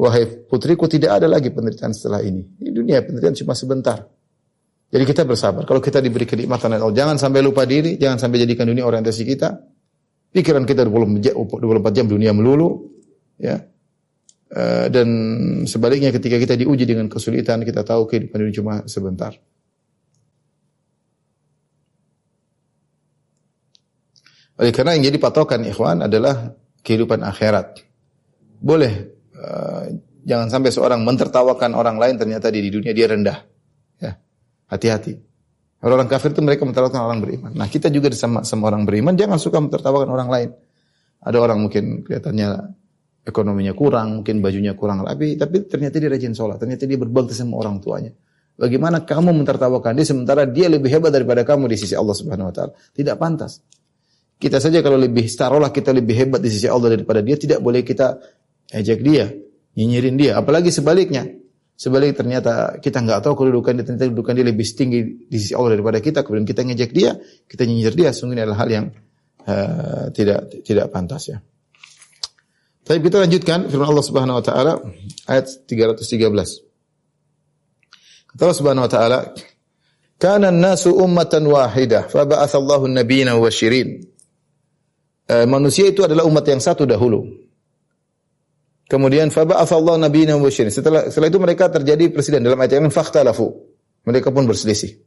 Wahai putriku, tidak ada lagi penderitaan setelah ini. Di dunia penderitaan cuma sebentar. Jadi kita bersabar. Kalau kita diberi kenikmatan Allah, jangan sampai lupa diri, jangan sampai jadikan dunia orientasi kita. Pikiran kita 24 jam dunia melulu, ya. Dan sebaliknya ketika kita diuji dengan kesulitan, kita tahu kehidupan dunia cuma sebentar. Oleh karena yang jadi patokan ikhwan adalah kehidupan akhirat. Boleh jangan sampai seorang mentertawakan orang lain, ternyata di dunia dia rendah. Ya, hati-hati. Orang kafir itu mereka mentertawakan orang beriman. Nah, kita juga sama orang beriman, jangan suka mentertawakan orang lain. Ada orang mungkin kelihatannya ekonominya kurang, mungkin bajunya kurang rapi, tapi ternyata dia rajin sholat, ternyata dia berbakti sama orang tuanya. Bagaimana kamu mentertawakan dia sementara dia lebih hebat daripada kamu di sisi Allah Subhanahu wa taala? Tidak pantas. Kita saja kalau lebih taruhlah kita lebih hebat di sisi Allah daripada dia, tidak boleh kita ejek dia, nyinyirin dia, apalagi sebaliknya. Sebaliknya ternyata kita enggak tahu kedudukan dia, ternyata kedudukan dia lebih tinggi di sisi Allah daripada kita, kemudian kita ngejek dia, kita nyinyir dia, sungguh ini adalah hal yang tidak pantas, ya. Tapi kita lanjutkan firman Allah Subhanahu wa taala ayat 313. Kata Allah Subhanahu wa taala, "Kana an-nasu ummatan wahidah, fa ba'atha Allahu an-nabiyina mubasysyirin." Manusia itu adalah umat yang satu dahulu. Kemudian faba'athallahu nabiyana mubasysyirin. Setelah itu mereka terjadi perselisihan dalam ayat yang fakhtalafu. Mereka pun berselisih.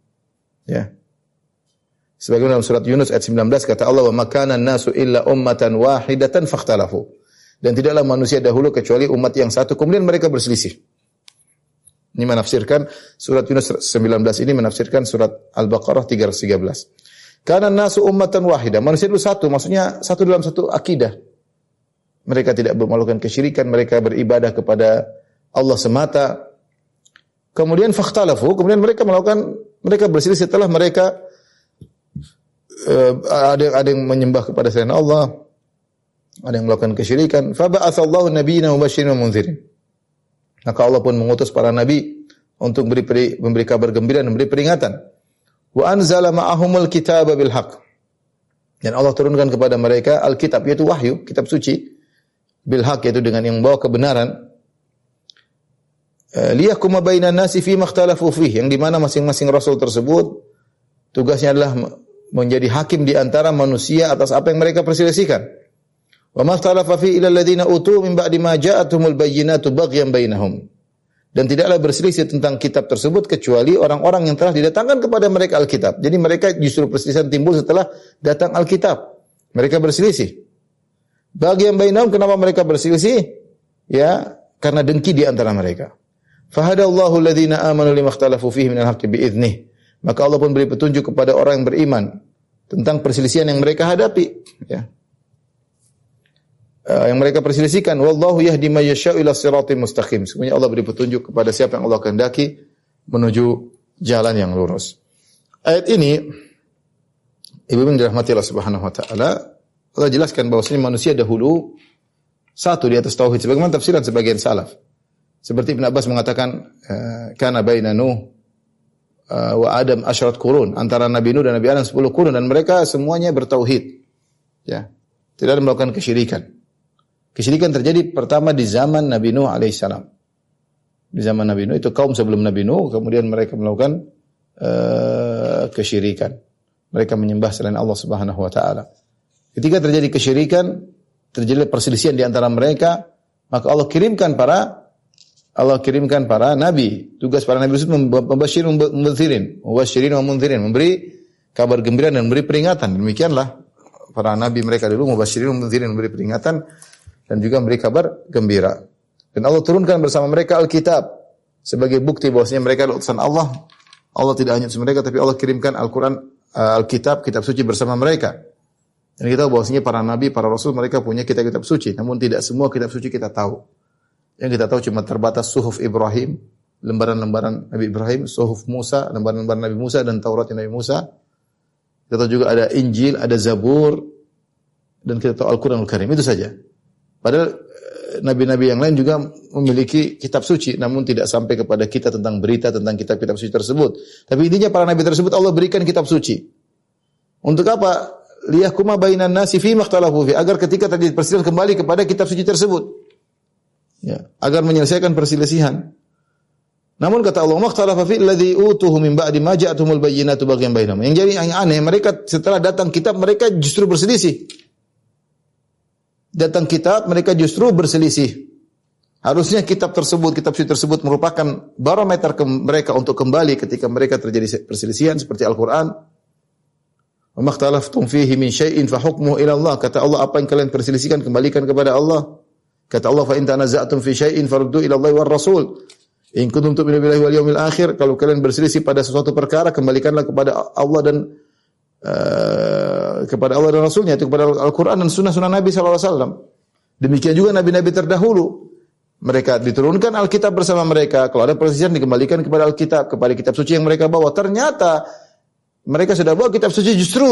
Ya. Sebagaimana dalam surat Yunus ayat 19 kata Allah wa makana an-nasu illa ummatan wahidatan fakhtalafu. Dan tidaklah manusia dahulu kecuali umat yang satu, kemudian mereka berselisih. Ini menafsirkan surat Yunus 19 ini menafsirkan surat Al-Baqarah 313. Kana an-nasu ummatan wahidah. Manusia itu satu, maksudnya satu dalam satu akidah. Mereka tidak melakukan kesyirikan, mereka beribadah kepada Allah semata. Kemudian fakhtalafu, kemudian mereka berselisih setelah mereka ada yang menyembah kepada selain Allah, ada yang melakukan kesyirikan. Fa ba'atsallahu nabiyana mubasysyirin wa mundzirin. Maka Allah pun mengutus para nabi untuk memberi kabar gembira dan memberi peringatan. Wa anzala ma'ahumul kitaba bil haqq. Dan Allah turunkan kepada mereka Alkitab, yaitu wahyu, kitab suci. Bil haq, yaitu dengan yang membawa kebenaran. liyahkuma bainan nasi fi makhtalafu fihi, yang di mana masing-masing rasul tersebut tugasnya adalah menjadi hakim di antara manusia atas apa yang mereka perselisihkan. Wa makhtalafa fihi ila alladziina utu min ba'di ma ja'athumul bayyinatu baghyan bainahum. Dan tidaklah berselisih tentang kitab tersebut kecuali orang-orang yang telah didatangkan kepada mereka Alkitab. Jadi mereka justru perselisihan timbul setelah datang Alkitab. Mereka berselisih. Baghyan bainahum, kenapa mereka berselisih? Ya, karena dengki di antara mereka. Fahadallahu alladziina aamanu limakhtalafu fihi minal haqqi bi'idnih. Maka Allah pun beri petunjuk kepada orang yang beriman tentang perselisihan yang mereka hadapi, ya. Yang mereka perselisihkan, wallahu yahdi may yasha'u ila siratim mustaqim. Sebenarnya Allah beri petunjuk kepada siapa yang Allah kehendaki menuju jalan yang lurus. Ayat ini Ibu-ibu dirahmati Allah Subhanahu wa taala, Allah jelaskan bahwasanya manusia dahulu satu di atas tauhid sebagaimana tafsiran sebagian salaf. Seperti Ibn Abbas mengatakan kana baina Nuh wa Adam asyarat qurun, antara Nabi Nuh dan Nabi Adam 10 qurun dan mereka semuanya bertauhid. Ya. Tidak ada melakukan kesyirikan. Kesyirikan terjadi pertama di zaman Nabi Nuh alaihissalam. Di zaman Nabi Nuh itu kaum sebelum Nabi Nuh, kemudian mereka melakukan kesyirikan. Mereka menyembah selain Allah Subhanahu wa taala. Ketika terjadi kesyirikan, terjadi perselisihan di antara mereka, maka Allah kirimkan para nabi. Tugas para nabi itu mubasyirin wa mundzirin, memberi kabar gembira dan memberi peringatan. Demikianlah para nabi mereka dulu, mubasyirin wa mundzirin, memberi peringatan dan juga memberi kabar gembira. Dan Allah turunkan bersama mereka Alkitab sebagai bukti bahwasanya mereka adalah utusan Allah. Allah tidak hanya utus mereka, tapi Allah kirimkan Al-Quran, Alkitab, kitab suci bersama mereka. Dan kita tahu bahwasanya para nabi, para rasul mereka punya kitab-kitab suci. Namun tidak semua kitab suci kita tahu. Yang kita tahu cuma terbatas Suhuf Ibrahim, lembaran-lembaran Nabi Ibrahim, Suhuf Musa, lembaran-lembaran Nabi Musa dan Taurat Nabi Musa. Kita tahu juga ada Injil, ada Zabur, dan kita tahu Al-Quranul Karim. Itu saja. Padahal nabi-nabi yang lain juga memiliki kitab suci, namun tidak sampai kepada kita tentang berita tentang kitab-kitab suci tersebut. Tapi intinya para nabi tersebut Allah berikan kitab suci. Untuk apa? Liyahkuma bainan nasi fi makhtalafu fi, agar ketika terjadi perselisihan kembali kepada kitab suci tersebut. Ya, agar menyelesaikan perselisihan. Namun kata Allah, makhtalafa fi alladzi utuhu min ba'di ma ja'athumul bayyinatu baghyan bainahum. Yang jadi yang aneh, mereka setelah datang kitab mereka justru berselisih. Datang kitab, mereka justru berselisih. Harusnya kitab tersebut, kitab suci tersebut merupakan barometer mereka untuk kembali ketika mereka terjadi perselisihan seperti Al-Quran. Wa makhtalaftum fihi min syai'in fa hukmuhu ila Allah. Kata Allah, apa yang kalian perselisihkan kembalikan kepada Allah. Kata Allah, fa in tanaza'tum fi syai'in faruddu ila Allah war rasul. In kuntum tu'minu billahi wal yawmil akhir. Kalau kalian berselisih pada sesuatu perkara, kembalikanlah kepada Allah dan kepada Allah dan Rasulnya, itu kepada Al-Quran dan Sunnah-Sunnah Nabi SAW. Demikian juga Nabi-Nabi terdahulu, mereka diturunkan Alkitab bersama mereka. Kalau ada perselisihan dikembalikan kepada Alkitab, kepada kitab suci yang mereka bawa. Ternyata mereka sudah bawa kitab suci, justru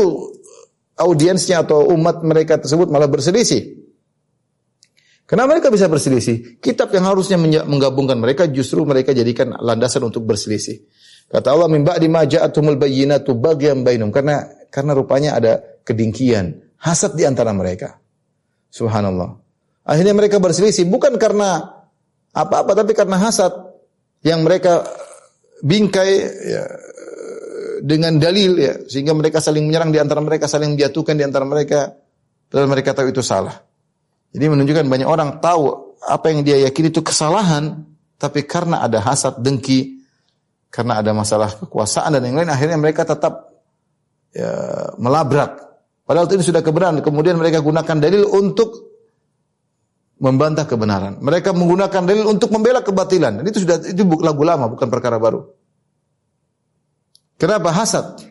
audiensnya atau umat mereka tersebut malah berselisih. Kenapa mereka bisa berselisih? Kitab yang harusnya menggabungkan mereka justru mereka jadikan landasan untuk berselisih. Kata Allah, min ba'di ma ja'atumul bayyinatu baghyan bainahum, karena rupanya ada kedengkian, hasad di antara mereka. Subhanallah. Akhirnya mereka berselisih bukan karena apa-apa, tapi karena hasad yang mereka bingkai ya, dengan dalil ya, sehingga mereka saling menyerang di antara mereka, saling menjatuhkan di antara mereka, padahal mereka tahu itu salah. Jadi menunjukkan banyak orang tahu apa yang dia yakini itu kesalahan, tapi karena ada hasad, dengki, karena ada masalah kekuasaan dan yang lain, akhirnya mereka tetap ya, melabrak. Padahal itu sudah kebenaran. Kemudian mereka gunakan dalil untuk membantah kebenaran. Mereka menggunakan dalil untuk membela kebatilan. Dan itu lagu lama, bukan perkara baru. Kenapa? Hasad.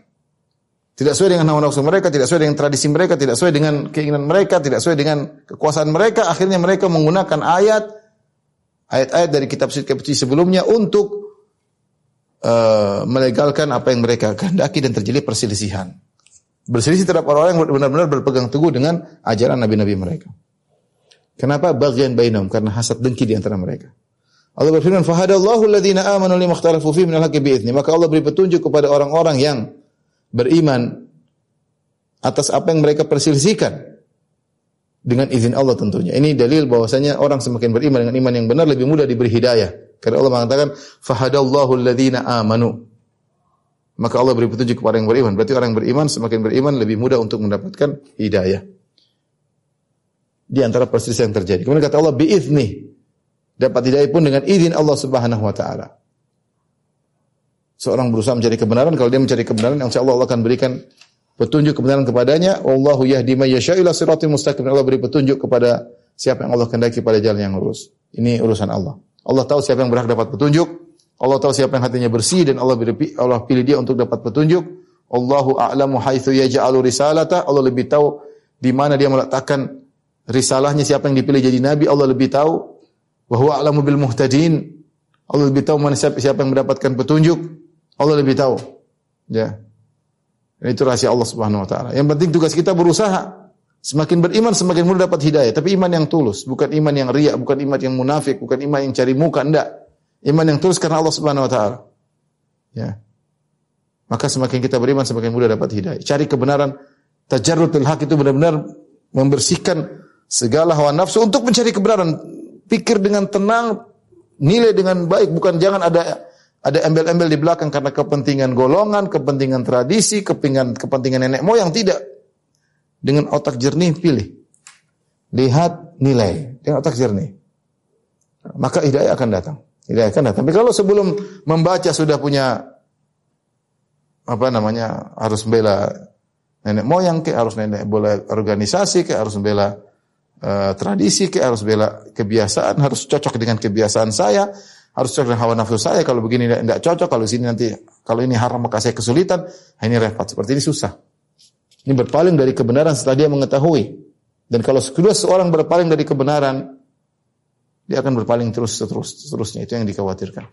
Tidak sesuai dengan hawa nafsu mereka, tidak sesuai dengan tradisi mereka, tidak sesuai dengan keinginan mereka, tidak sesuai dengan kekuasaan mereka. Akhirnya mereka menggunakan ayat-ayat dari kitab suci sebelumnya untuk melegalkan apa yang mereka kehendaki dan terjadi perselisihan. Berselisih terhadap orang-orang yang benar-benar berpegang teguh dengan ajaran nabi-nabi mereka. Kenapa? Baghyan bainahum, karena hasad dengki di antara mereka. Allah berfirman, "Fahadallahu alladziina aamanu limakhtalafu fiihi minal haqqi bi'idznihi." Maka Allah beri petunjuk kepada orang-orang yang beriman atas apa yang mereka perselisihkan dengan izin Allah tentunya. Ini dalil bahwasanya orang semakin beriman dengan iman yang benar lebih mudah diberi hidayah. Karena Allah mengatakan fahadallahu alladhina amanu. Maka Allah beri petunjuk kepada yang beriman. Berarti orang beriman semakin beriman lebih mudah untuk mendapatkan hidayah. Di antara perselisihan yang terjadi. Kemudian kata Allah bi'izni. Dapat hidayah pun dengan izin Allah Subhanahu wa taala. Seorang berusaha mencari kebenaran, kalau dia mencari kebenaran, insyaallah Allah akan berikan petunjuk kebenaran kepadanya. Wallahu yahdi may yasha'u ila siratin mustaqim. Allah beri petunjuk kepada siapa yang Allah kehendaki pada jalan yang lurus. Ini urusan Allah. Allah tahu siapa yang berhak dapat petunjuk. Allah tahu siapa yang hatinya bersih dan Allah pilih dia untuk dapat petunjuk. Allahu a'lamu haitsu yaj'alu risalata. Allah lebih tahu di mana dia meletakkan risalahnya, siapa yang dipilih jadi nabi Allah lebih tahu. Wa huwa a'lamu bil muhtadin. Allah lebih tahu mana siapa yang mendapatkan petunjuk. Allah lebih tahu. Ya. Dan itu rahasia Allah Subhanahu wa taala. Yang penting tugas kita berusaha. Semakin beriman semakin mudah dapat hidayah, tapi iman yang tulus, bukan iman yang riya, bukan iman yang munafik, bukan iman yang cari muka, enggak. Iman yang tulus karena Allah Subhanahu wa taala. Ya. Maka semakin kita beriman semakin mudah dapat hidayah. Cari kebenaran, tajarrudul haq itu benar-benar membersihkan segala hawa nafsu untuk mencari kebenaran. Pikir dengan tenang, nilai dengan baik, bukan jangan ada embel-embel di belakang karena kepentingan golongan, kepentingan tradisi, kepentingan nenek moyang, tidak. Dengan otak jernih pilih. Lihat nilai dengan otak jernih. Maka hidayah akan datang. Hidayah kan? Tapi kalau sebelum membaca sudah punya harus membela nenek moyang ke, harus membela organisasi ke, harus membela tradisi ke, harus membela kebiasaan, harus cocok dengan kebiasaan saya, harus cocok dengan hawa nafsu saya. Kalau begini tidak cocok, kalau sini nanti kalau ini haram maka saya kesulitan. Ini repot, seperti ini susah. Ini berpaling dari kebenaran setelah dia mengetahui. Dan kalau kedua seorang berpaling dari kebenaran, dia akan berpaling terus-terusnya. Itu yang dikhawatirkan.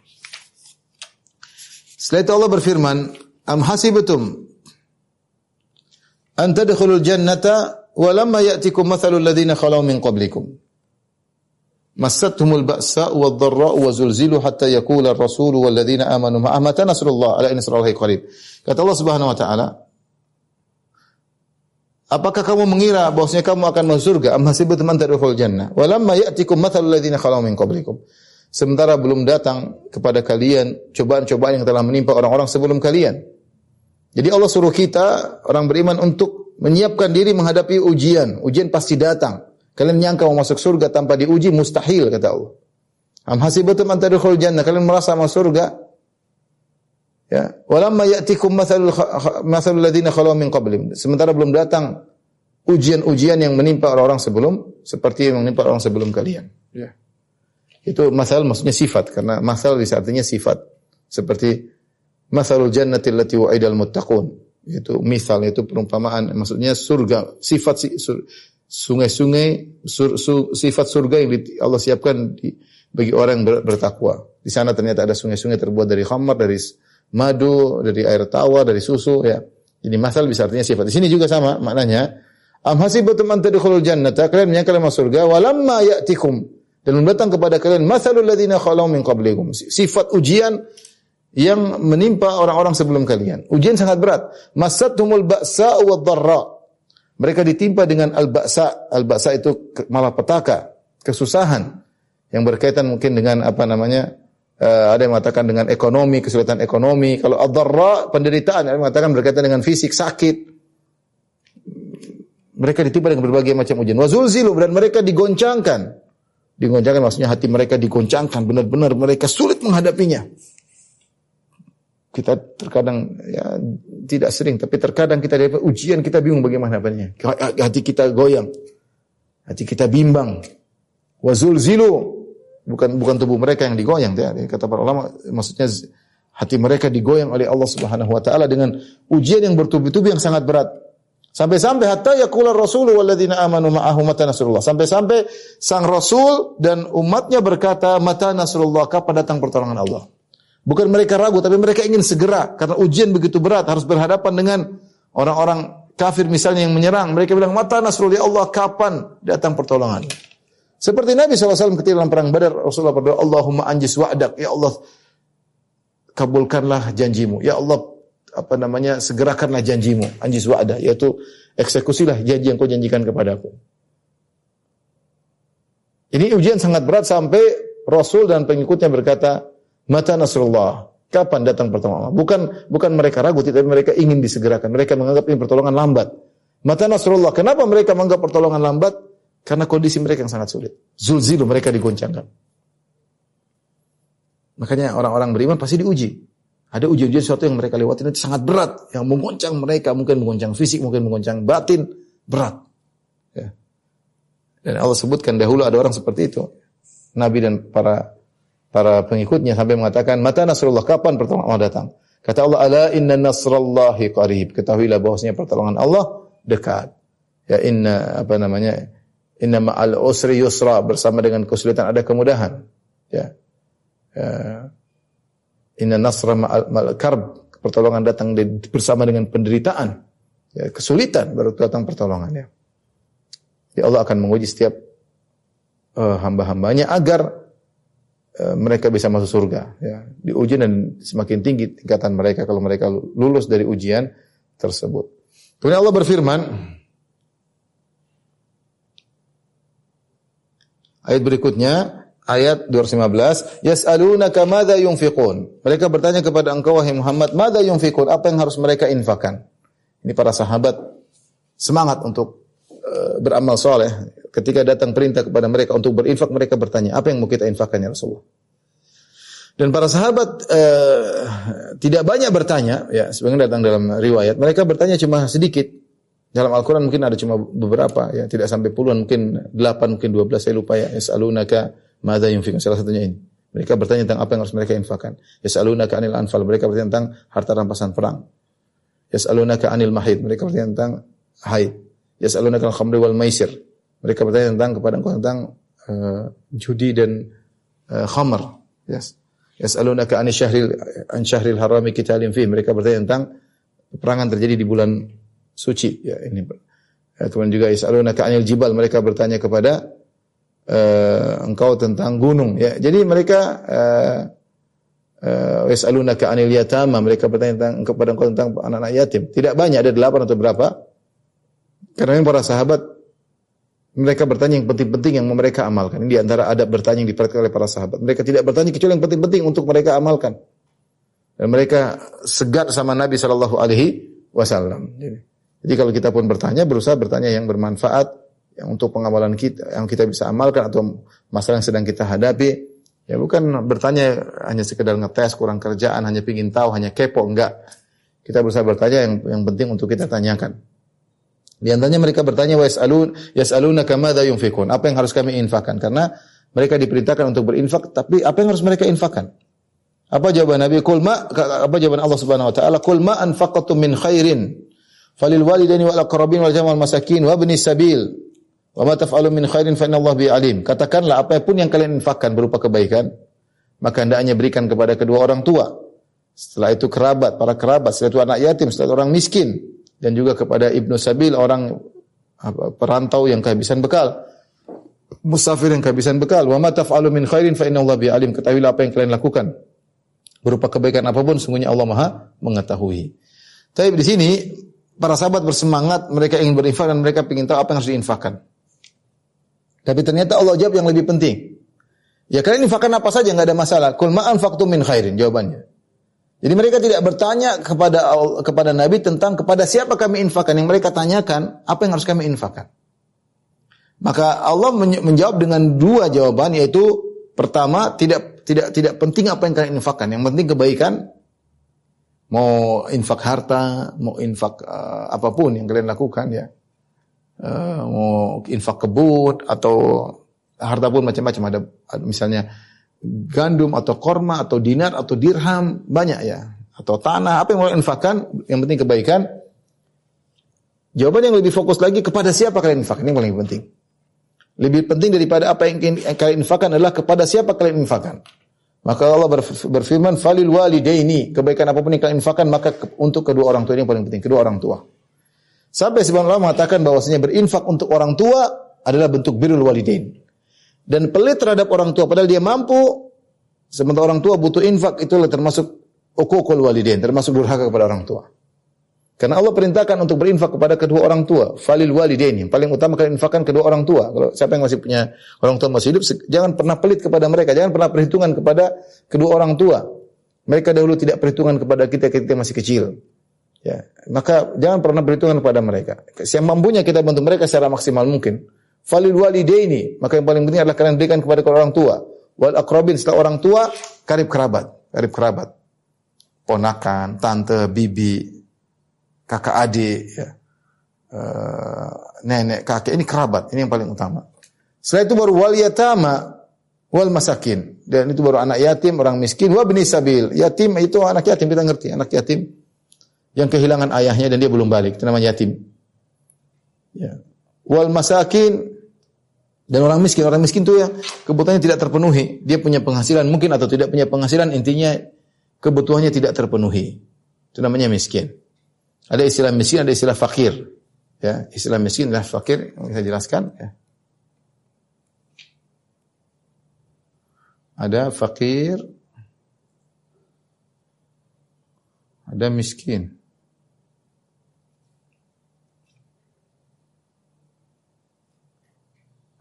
Setelah itu Allah berfirman, Am hasibatum an tadkhulul jannata walamma ya'tikum mathalul ladzina khalau min qablikum. Massathumul ba'sa wadh-dharra wa zulzilu hatta yaqula ar-rasul wal ladzina amanu ma'a mata nasrullah ala inna nasrallahi qarib. Kata Allah Subhanahu wa taala, apakah kamu mengira bahwasanya kamu akan masuk surga? Am hasibatum an tadkhulul jannah walamma ya'tikum mathalul ladzina khalau min qablikum. Sementara belum datang kepada kalian cobaan-cobaan yang telah menimpa orang-orang sebelum kalian. Jadi Allah suruh kita orang beriman untuk menyiapkan diri menghadapi ujian. Ujian pasti datang. Kalian nyangka mau masuk surga tanpa diuji mustahil, kata Allah. Am hasibatum an tadkhulul jannah, kalian merasa masuk surga? Ya, walamma ya'tikum mathalul ladzina khalau min qablikum. Sementara belum datang ujian-ujian yang menimpa orang-orang sebelum seperti yang menimpa orang sebelum kalian. Ya. Itu masal maksudnya sifat, karena masal di artinya sifat. Seperti mathalul jannati allati wa'idal muttaqun. Itu misal, itu perumpamaan, maksudnya surga, sifat sungai-sungai, sifat surga yang Allah siapkan bagi orang yang bertakwa. Di sana ternyata ada sungai-sungai terbuat dari khamar, dari madu, dari air tawar, dari susu, ya. Jadi masal bisa artinya sifat. Di sini juga sama maknanya. Am hasibatum an tadkhulul jannata, kalian menyangka masuk surga, walamma ya'tikum, dan mendatang kepada kalian masalul ladzina khalau min qablikum, sifat ujian yang menimpa orang-orang sebelum kalian. Ujian sangat berat. Masatumul ba'sa wadh-dharra. Mereka ditimpa dengan al-ba'sa. Al-ba'sa itu malapetaka, kesusahan yang berkaitan mungkin dengan ada yang mengatakan dengan ekonomi, kesulitan ekonomi. Kalau ad-dharra, penderitaan, ada yang mengatakan berkaitan dengan fisik, sakit. Mereka ditimpa dengan berbagai macam ujian. Wa zulzilu, dan mereka digoncangkan. Digoncangkan maksudnya hati mereka digoncangkan, benar-benar mereka sulit menghadapinya. Kita terkadang ya tidak sering, tapi terkadang kita dapat ujian kita bingung bagaimana hadapannya. Hati kita goyang. Hati kita bimbang. Wa zulzilu, bukan tubuh mereka yang digoyang, ya. Kata para ulama maksudnya hati mereka digoyang oleh Allah Subhanahu wa taala dengan ujian yang bertubi-tubi yang sangat berat. Sampai-sampai hatta yaqulur rasul wal ladzina amanu ma'ahu mata nasrullah. Sampai-sampai sang rasul dan umatnya berkata mata nasrullah, kapan datang pertolongan Allah. Bukan mereka ragu, tapi mereka ingin segera karena ujian begitu berat, harus berhadapan dengan orang-orang kafir misalnya yang menyerang. Mereka bilang mata nasrullah, ya Allah kapan datang pertolongan. Seperti Nabi SAW ketika dalam perang Badar, Rasulullah berdoa, Allahumma anjis wa'dak, ya Allah kabulkanlah janjimu, ya Allah segerakanlah janjimu, anjis wa'da, yaitu eksekusilah janji yang kau janjikan kepadaku. Ini ujian sangat berat sampai Rasul dan pengikutnya berkata, "Mata nasrullah?" Kapan datang pertolongan Allah? Bukan mereka ragu, tapi mereka ingin disegerakan. Mereka menganggap ini pertolongan lambat. Mata nasrullah? Kenapa mereka menganggap pertolongan lambat? Karena kondisi mereka yang sangat sulit. Zulzilu, mereka digoncangkan. Makanya orang-orang beriman pasti diuji. Ada ujian-ujian sesuatu yang mereka lewatin itu sangat berat, yang menggoncang mereka, mungkin menggoncang fisik, mungkin menggoncang batin, berat. Ya. Dan Allah sebutkan dahulu ada orang seperti itu, Nabi dan para pengikutnya sampai mengatakan, "Mata nasrullah?" Kapan pertolongan Allah datang? Kata Allah, "Ala inna nasrallahi qarib." Ketahuilah bahwasanya pertolongan Allah dekat. Ya inna ma'al usri yusra, bersama dengan kesulitan ada kemudahan. Ya. Inna nasra ma'al karb, pertolongan datang bersama dengan penderitaan, ya, kesulitan baru datang pertolongannya. Jadi Allah akan menguji setiap hamba-hambanya agar mereka bisa masuk surga, ya. Diuji dan semakin tinggi tingkatan mereka kalau mereka lulus dari ujian tersebut. Kemudian Allah berfirman, ayat berikutnya, ayat 215, yas'alunaka madza yunfiqun. Mereka bertanya kepada engkau wahai Muhammad, madza yunfiqun? Apa yang harus mereka infakkan? Ini para sahabat semangat untuk beramal saleh. Ketika datang perintah kepada mereka untuk berinfak, mereka bertanya, apa yang mau kita infakkan ya Rasulullah? Dan para sahabat tidak banyak bertanya, ya, sebenarnya datang dalam riwayat. Mereka bertanya cuma sedikit. Dalam Al-Qur'an mungkin ada cuma beberapa, ya, tidak sampai puluhan, mungkin 8, mungkin 12, saya lupa ya. Yas'alunaka madza yunfiqun, salah satunya ini. Mereka bertanya tentang apa yang harus mereka infakkan. Yas'alunaka 'anil anfal, mereka bertanya tentang harta rampasan perang. Yas'alunaka 'anil mahid, mereka bertanya tentang haid. Yas'alunaka al-khamri wal maisir, mereka bertanya tentang judi dan khamar. Yes. Yas'alunaka 'an syahril harami qitalin fihi, mereka bertanya tentang peperangan terjadi di bulan suci, ya ini. Kemudian juga yas'alunaka 'anil jibal, mereka bertanya kepada engkau tentang gunung, ya. Jadi mereka yas'alunaka 'anil yatama, mereka bertanya kepada engkau tentang anak-anak yatim. Tidak banyak, ada 8 atau berapa. Karena para sahabat mereka bertanya yang penting-penting yang mereka amalkan. Ini di antara adab bertanya yang diperhatikan oleh para sahabat. Mereka tidak bertanya kecuali yang penting-penting untuk mereka amalkan. Dan mereka segar sama Nabi SAW. Jadi kalau kita pun bertanya, berusaha bertanya yang bermanfaat, yang untuk pengamalan kita, yang kita bisa amalkan atau masalah yang sedang kita hadapi, ya, bukan bertanya hanya sekedar ngetes, kurang kerjaan, hanya pingin tahu, hanya kepo, enggak. Kita berusaha bertanya yang penting untuk kita tanyakan. Di antaranya mereka bertanya, yas'alunaka madza yunfiqun? Apa yang harus kami infakkan? Karena mereka diperintahkan untuk berinfak, tapi apa yang harus mereka infakkan? Apa jawaban Nabi? Apa jawaban Allah Subhanahu wa taala? Qul ma anfaqtum min khairin falil walidaini wal aqrabin wal jamal masakin wa ibnis sabil. Wa ma taf'alu min khairin fa innallaha bihi alim. Katakanlah apapun yang kalian infakkan berupa kebaikan, maka hendaknya berikan kepada kedua orang tua, setelah itu kerabat, para kerabat, setelah itu anak yatim, setelah itu orang miskin, dan juga kepada ibnu sabil, orang perantau yang kehabisan bekal, musafir yang kehabisan bekal. Wa ma taf'alu min khairin fa innallaha bihi alim. Ketahuilah apa yang kalian lakukan berupa kebaikan apapun, sungguhnya Allah Maha mengetahui. Tapi di sini para sahabat bersemangat, mereka ingin berinfak dan mereka ingin tahu apa yang harus diinfakkan. Tapi ternyata Allah jawab yang lebih penting. Ya kalian infakkan apa saja, enggak ada masalah. Qul ma anfaqtum min khairin, jawabannya. Jadi mereka tidak bertanya kepada Nabi tentang kepada siapa kami infakkan. Yang mereka tanyakan, apa yang harus kami infakkan. Maka Allah menjawab dengan dua jawaban, yaitu pertama, tidak penting apa yang kalian infakkan. Yang penting kebaikan. Mau infak harta, mau infak apapun yang kalian lakukan, ya. Mau infak kebun atau harta pun macam-macam, ada misalnya gandum atau korma atau dinar atau dirham, banyak ya, atau tanah, apa yang mau infakkan, yang penting kebaikan. Jawaban yang lebih fokus lagi, kepada siapa kalian infakkan, ini paling penting. Lebih penting daripada apa yang kalian infakkan adalah kepada siapa kalian infakkan. Maka Allah berfirman, falil walidaini, kebaikan apapun yang kalian infakkan maka untuk kedua orang tua, ini yang paling penting, kedua orang tua. Sampai sebenarnya mengatakan bahwasanya berinfak untuk orang tua adalah bentuk birrul walidain. Dan pelit terhadap orang tua, padahal dia mampu, sementara orang tua butuh infak, itulah termasuk uququl walidain, termasuk durhaka kepada orang tua. Karena Allah perintahkan untuk berinfak kepada kedua orang tua. Falil walidaini. Paling utama kalian infakkan kedua orang tua. Kalau siapa yang masih punya orang tua masih hidup, jangan pernah pelit kepada mereka. Jangan pernah perhitungan kepada kedua orang tua. Mereka dahulu tidak perhitungan kepada kita ketika masih kecil. Ya, maka jangan pernah perhitungan kepada mereka. Semampunya kita bantu mereka secara maksimal mungkin. Falil walidaini. Maka yang paling penting adalah kalian berikan kepada orang tua. Wal aqrabin, setelah orang tua, karib kerabat. Karib kerabat. Ponakan, tante, bibi, kakak adik, ya, nenek, kakek, ini kerabat, ini yang paling utama. Setelah itu baru wal yatama wal masakin, dan itu baru anak yatim, orang miskin, wa bni sabil. Yatim itu anak yatim, kita ngerti, anak yatim yang kehilangan ayahnya dan dia belum balik, itu namanya yatim. Ya. Wal masakin, dan orang miskin itu ya kebutuhannya tidak terpenuhi, dia punya penghasilan mungkin atau tidak punya penghasilan, intinya kebutuhannya tidak terpenuhi, itu namanya miskin. Ada istilah miskin, ada istilah fakir. Ya, istilah miskin adalah fakir. Kita jelaskan. Ya. Ada fakir, ada miskin.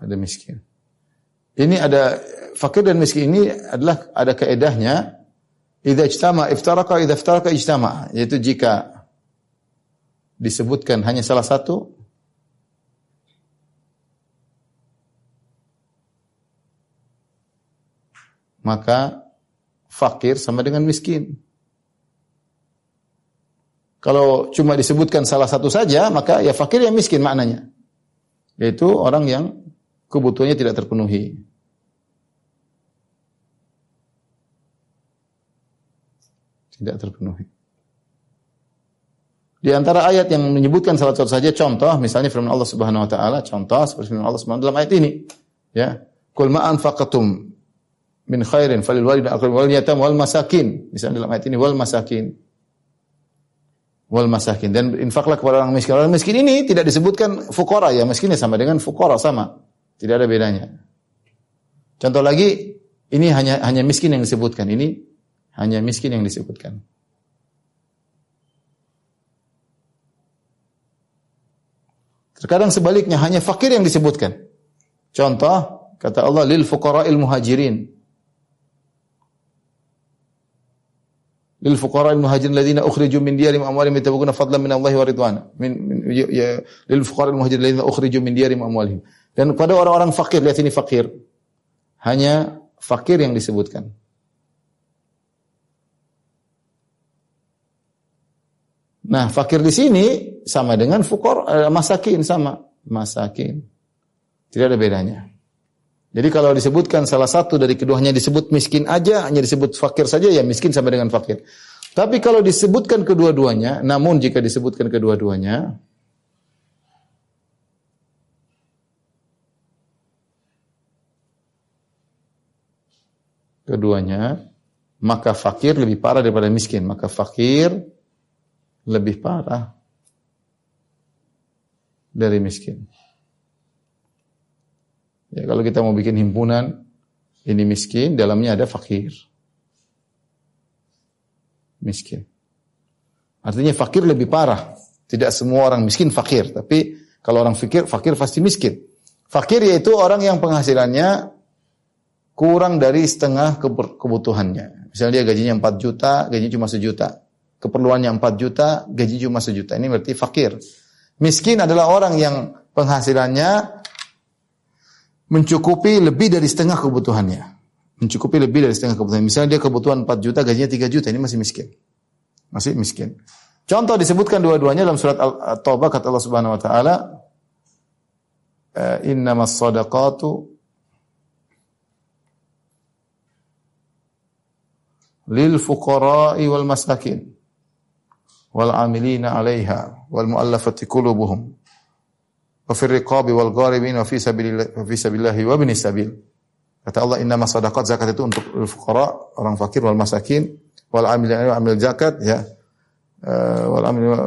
Ada miskin. Ini ada fakir dan miskin ini adalah ada kaedahnya. Idza ijtama iftaraqa, idza iftaraqa ijtama. Yaitu jika disebutkan hanya salah satu, maka fakir sama dengan miskin. Kalau cuma disebutkan salah satu saja, maka ya fakir ya miskin maknanya. Yaitu orang yang kebutuhannya tidak terpenuhi. Tidak terpenuhi. Di antara ayat yang menyebutkan salah satu saja, contoh misalnya firman Allah Subhanahu wa taala, contoh seperti firman Allah Subhanahu wa taala dalam ayat ini, ya. Qul ma anfaqtum min khairin falil walidayni wal yatam wal masakin. Misalnya dalam ayat ini wal masakin. Wal masakin, dan infaklah kepada orang miskin. Orang miskin ini tidak disebutkan fuqara, ya miskinnya sama dengan fuqara, sama. Tidak ada bedanya. Contoh lagi, ini hanya miskin yang disebutkan, ini hanya miskin yang disebutkan. Terkadang sebaliknya hanya fakir yang disebutkan. Contoh kata Allah lil fuqara'il muhajirin. Lil fuqara'il muhajirin alladziina ukhriju min diyarihim wa amwalihim yatabghuna fadlan min Allahi wa ridwana. Lil fuqara'il muhajirin alladziina ukhriju min diyarihim wa amwalihim. Dan pada orang-orang fakir, lihat ini fakir. Hanya fakir yang disebutkan. Nah, fakir di sini sama dengan fuqara, masakin sama, masakin. Tidak ada bedanya. Jadi kalau disebutkan salah satu dari keduanya, disebut miskin aja, hanya disebut fakir saja, ya miskin sama dengan fakir. Tapi kalau disebutkan kedua-duanya, namun jika disebutkan kedua-duanya, maka fakir lebih parah daripada miskin. Maka fakir lebih parah dari miskin. Ya, kalau kita mau bikin himpunan, ini miskin, dalamnya ada fakir. Miskin. Artinya fakir lebih parah. Tidak semua orang miskin fakir, tapi kalau orang fakir pasti miskin. Fakir yaitu orang yang penghasilannya kurang dari setengah kebutuhannya. Misalnya dia gajinya 4 juta, gajinya cuma 1 juta. Keperluannya 4 juta, gaji cuma 1 juta. Ini berarti fakir. Miskin adalah orang yang penghasilannya mencukupi lebih dari setengah kebutuhannya. Mencukupi lebih dari setengah kebutuhannya. Misalnya dia kebutuhan 4 juta, gajinya 3 juta. Ini masih miskin. Masih miskin. Contoh disebutkan dua-duanya dalam surat At-Taubah, kata Allah Subhanahu wa taala, innamas shadaqatu lil fuqara'i wal masakin wal amilina 'alaiha wal mu'allafati qulubuhum wa fir riqabi wal gharimin wa fi sabilillahi wa ibnis sabil. Kata Allah innamas shadaqat, zakat itu untuk fuqara, orang fakir, wal masakin, wal amilina 'alaiha, zakat ya, wal amilina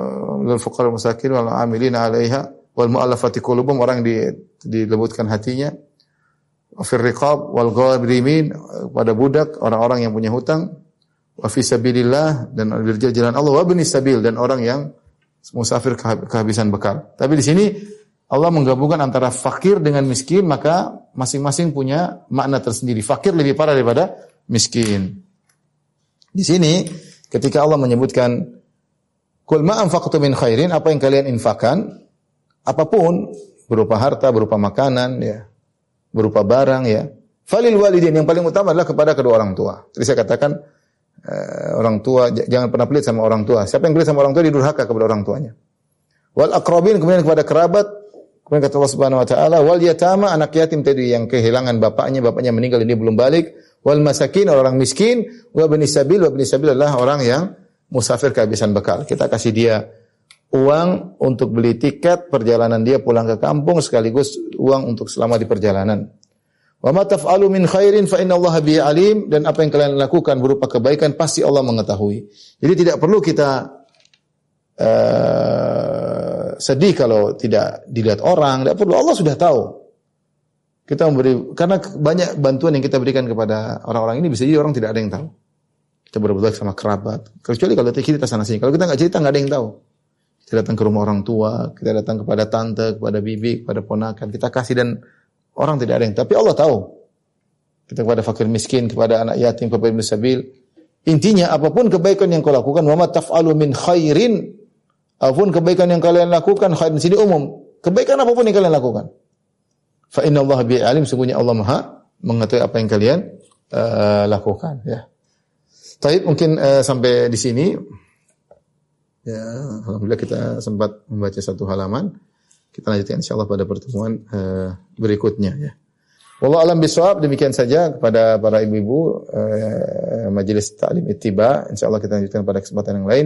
lil fuqara wal masakin wal amilina 'alaiha wal mu'allafati qulubuhum, orang dilembutkan hatinya, wa fir riqab wal gharimin, pada budak, orang-orang yang punya hutang, wa fi sabilillah, dan berjalan Allah, wa bani sabil, dan orang yang musafir kehabisan bekal. Tapi di sini Allah menggabungkan antara fakir dengan miskin, maka masing-masing punya makna tersendiri. Fakir lebih parah daripada miskin. Di sini ketika Allah menyebutkan kul ma anfaqtum min khairin, apa yang kalian infakkan, apapun berupa harta, berupa makanan, ya, berupa barang, ya. Falil walidain, yang paling utama adalah kepada kedua orang tua. Jadi saya katakan orang tua, jangan pernah pelit sama orang tua. Siapa yang pelit sama orang tua didurhaka kepada orang tuanya. Wal aqrabin, kemudian kepada kerabat, kemudian kata Allah Subhanahu wa taala, wal yatama, anak yatim tadi yang kehilangan bapaknya meninggal dan dia belum balik, wal masakin, orang miskin, wa bani sabil, adalah orang yang musafir kehabisan bekal. Kita kasih dia uang untuk beli tiket perjalanan dia pulang ke kampung, sekaligus uang untuk selama di perjalanan. Wa ma taf'alu min khairin fa innallaha bihi alim, dan apa yang kalian lakukan berupa kebaikan pasti Allah mengetahui. Jadi tidak perlu kita sedih kalau tidak dilihat orang, tidak perlu, Allah sudah tahu. Kita memberi, karena banyak bantuan yang kita berikan kepada orang-orang ini bisa jadi orang tidak ada yang tahu. Kita berbuat baik sama kerabat, kecuali kalau kita sana sini. Kalau kita enggak cerita, enggak ada yang tahu. Kita datang ke rumah orang tua, kita datang kepada tante, kepada bibi, kepada ponakan, kita kasih dan orang tidak ada yang, tapi Allah tahu. Kita kepada fakir miskin, kepada anak yatim, kepada ibnu sabil. Intinya apapun kebaikan yang kau lakukan, wa ma taf'alu min khairin, apapun kebaikan yang kalian lakukan, khairin sini umum, kebaikan apapun yang kalian lakukan. Fa innallaha bihi alim, sungguhnya Allah Maha mengetahui apa yang kalian lakukan, ya. Baik, mungkin sampai di sini. Ya, alhamdulillah kita sempat membaca satu halaman. Kita lanjutkan insyaallah pada pertemuan berikutnya, ya. Wallahu a'lam bishawab, demikian saja kepada para ibu-ibu majelis ta'lim ittiba. Insyaallah kita lanjutkan pada kesempatan yang lain.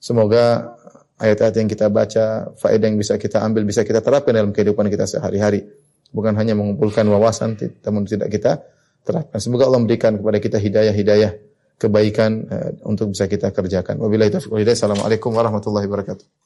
Semoga ayat-ayat yang kita baca, faedah yang bisa kita ambil, bisa kita terapkan dalam kehidupan kita sehari-hari. Bukan hanya mengumpulkan wawasan, namun tidak kita terapkan. Semoga Allah memberikan kepada kita hidayah-hidayah kebaikan untuk bisa kita kerjakan. Wabillahi taufiq wal hidayah. Assalamualaikum warahmatullahi wabarakatuh.